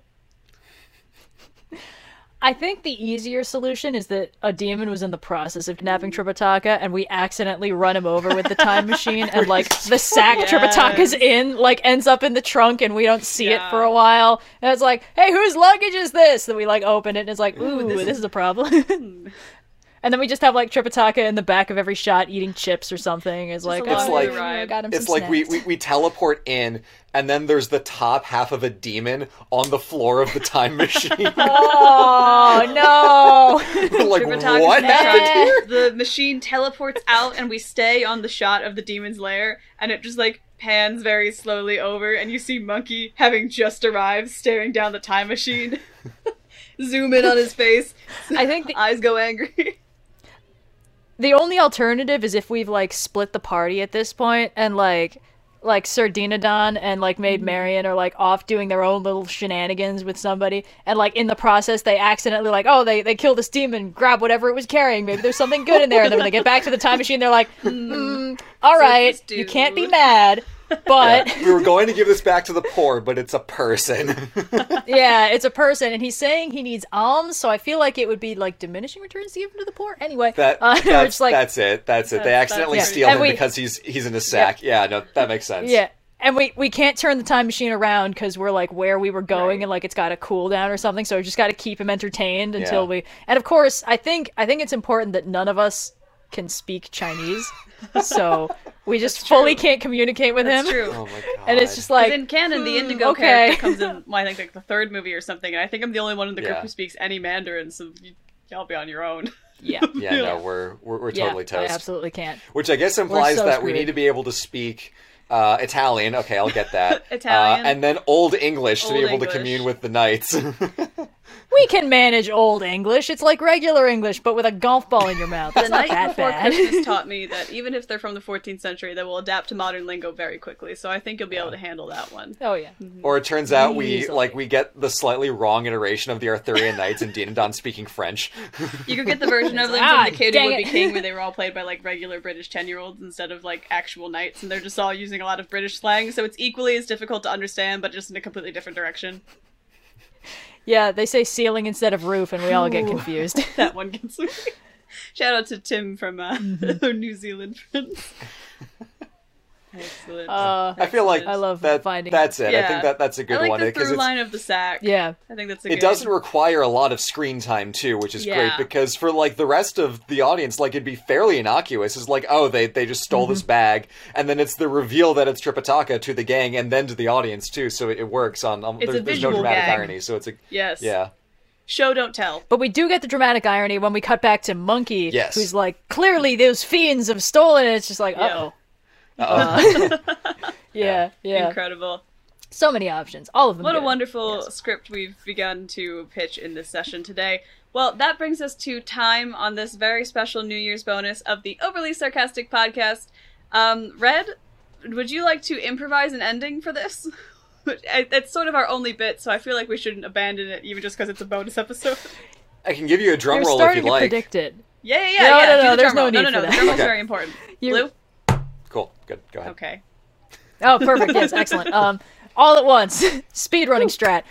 I think the easier solution is that a demon was in the process of kidnapping Tripitaka, and we accidentally run him over with the time machine, and, like, the sack Tripitaka's in, like, ends up in the trunk, and we don't see it for a while. And it's like, hey, whose luggage is this? Then we, like, open it, and it's like, ooh, this is a problem. And then we just have, like, Tripitaka in the back of every shot eating chips or something. We teleport in, and then there's the top half of a demon on the floor of the time machine. Oh, no! Like, what happened here? The machine teleports out, and we stay on the shot of the demon's lair, and it just, like, pans very slowly over, and you see Monkey, having just arrived, staring down the time machine. Zoom in on his face. I think the eyes go angry. The only alternative is if we've, like, split the party at this point, and, like Sardinadon and, like, Maid Marian are, like, off doing their own little shenanigans with somebody, and, like, in the process they accidentally, like, they kill this demon, grab whatever it was carrying, maybe there's something good in there, and then when they get back to the time machine, they're like, alright, you can't be mad. But we were going to give this back to the poor, but it's a person. Yeah, it's a person, and he's saying he needs alms, so I feel like it would be, like, diminishing returns to give him to the poor. Anyway, that's it. They accidentally steal him because he's in a sack. Yeah, no, that makes sense. Yeah, and we can't turn the time machine around because we're, like, where we were going, and, like, it's got a cooldown or something. So we just got to keep him entertained until we. And of course, I think it's important that none of us can speak Chinese, so we just fully can't communicate with him. That's true. Oh my God. And it's just like, in canon, the Indigo character comes in, well, I think, like, the third movie or something, and I think I'm the only one in the group who speaks any Mandarin, so y'all be on your own. Yeah. Yeah, no, we're totally toast. I absolutely can't. Which I guess implies that we need to be able to speak Italian. Okay, I'll get that. Italian. And then Old English to be able to commune with the knights. We can manage Old English. It's like regular English, but with a golf ball in your mouth. That's not that bad. The Night Before Christmas taught me that even if they're from the 14th century, they will adapt to modern lingo very quickly. So I think you'll be able to handle that one. Oh yeah. Or it turns out we get the slightly wrong iteration of the Arthurian Knights and Dinadon speaking French. You could get the version of them from The Kid Who Would Be King, where they were all played by, like, regular British 10-year-olds instead of, like, actual knights, and they're just all using a lot of British slang. So it's equally as difficult to understand, but just in a completely different direction. Yeah, they say ceiling instead of roof, and we all get confused. That one gets me. Shout out to Tim from our New Zealand friends. Excellent. I feel like I love finding. That's it. Yeah. I think that's a good one. I like the through line of the sack. Yeah, I think that's a good. It doesn't require a lot of screen time too, which is great, because for, like, the rest of the audience, like, it'd be fairly innocuous. It's like, oh, they just stole this bag, and then it's the reveal that it's Tripitaka to the gang, and then to the audience too. So it works on. There's no dramatic irony. So it's a show, don't tell. But we do get the dramatic irony when we cut back to Monkey, who's like, clearly those fiends have stolen it. It's just like, oh. Yeah. Incredible. So many options. All of them. What a wonderful script we've begun to pitch in this session today. Well, that brings us to time on this very special New Year's bonus of the Overly Sarcastic Podcast. Red, Would you like to improvise an ending for this? It's sort of our only bit, so I feel like we shouldn't abandon it, even just because it's a bonus episode. I can give you a drum roll if you'd like. You're starting to predict it. Yeah. No, there's no need for that. No, the drum roll's very important. Blue? Cool. Good. Go ahead. Okay. Oh, perfect. Yes, excellent. All at once. Speedrunning strat.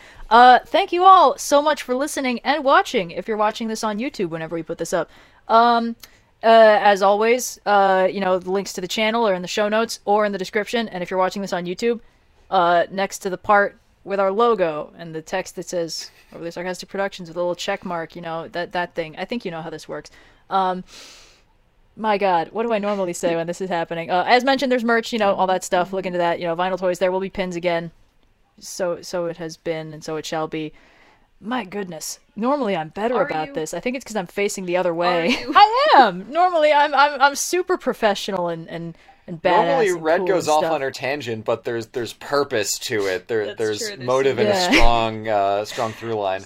Thank you all so much for listening and watching, if you're watching this on YouTube whenever we put this up. As always, the links to the channel are in the show notes or in the description, and if you're watching this on YouTube, next to the part with our logo and the text that says Overly Sarcastic Productions with a little check mark, that thing. I think you know how this works. My God, what do I normally say when this is happening? As mentioned, there's merch, all that stuff. Look into that, vinyl toys. There will be pins again. So it has been, and so it shall be. My goodness. Normally I'm better about this. I think it's because I'm facing the other way. I am. Normally I'm super professional and badass. Normally Red cool goes off on her tangent, but there's purpose to it. There's motive and a strong through line.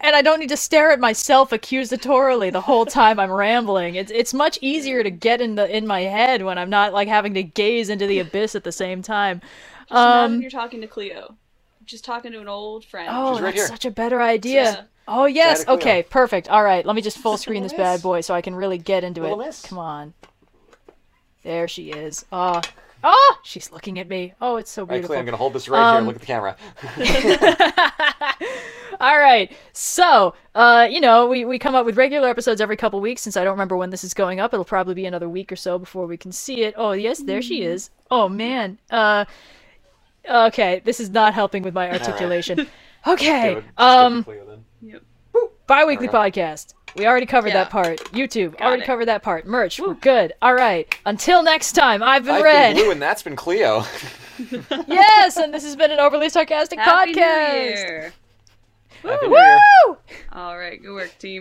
And I don't need to stare at myself accusatorily the whole time I'm rambling. It's much easier to get in my head when I'm not having to gaze into the abyss at the same time. Just imagine you're talking to Cleo. Just talking to an old friend. Oh, right, that's here. Such a better idea. Yeah. Oh, yes. Okay, perfect. All right, let me just full screen this bad boy so I can really get into it. Come on. There she is. Oh, she's looking at me. Oh, it's so beautiful. Right, I'm going to hold this right here and look at the camera. All right. So, we come up with regular episodes every couple weeks. Since I don't remember when this is going up, it'll probably be another week or so before we can see it. Oh, yes, there she is. Oh, man. Okay, this is not helping with my articulation. Right. Okay. Yep. Bi-weekly podcast. We already covered that part. YouTube, covered that part. Merch, we're good. All right. Until next time, I've been Blue, and that's been Cleo. Yes, and this has been an Overly Sarcastic Podcast. Happy New Year. Woo! All right, good work, team.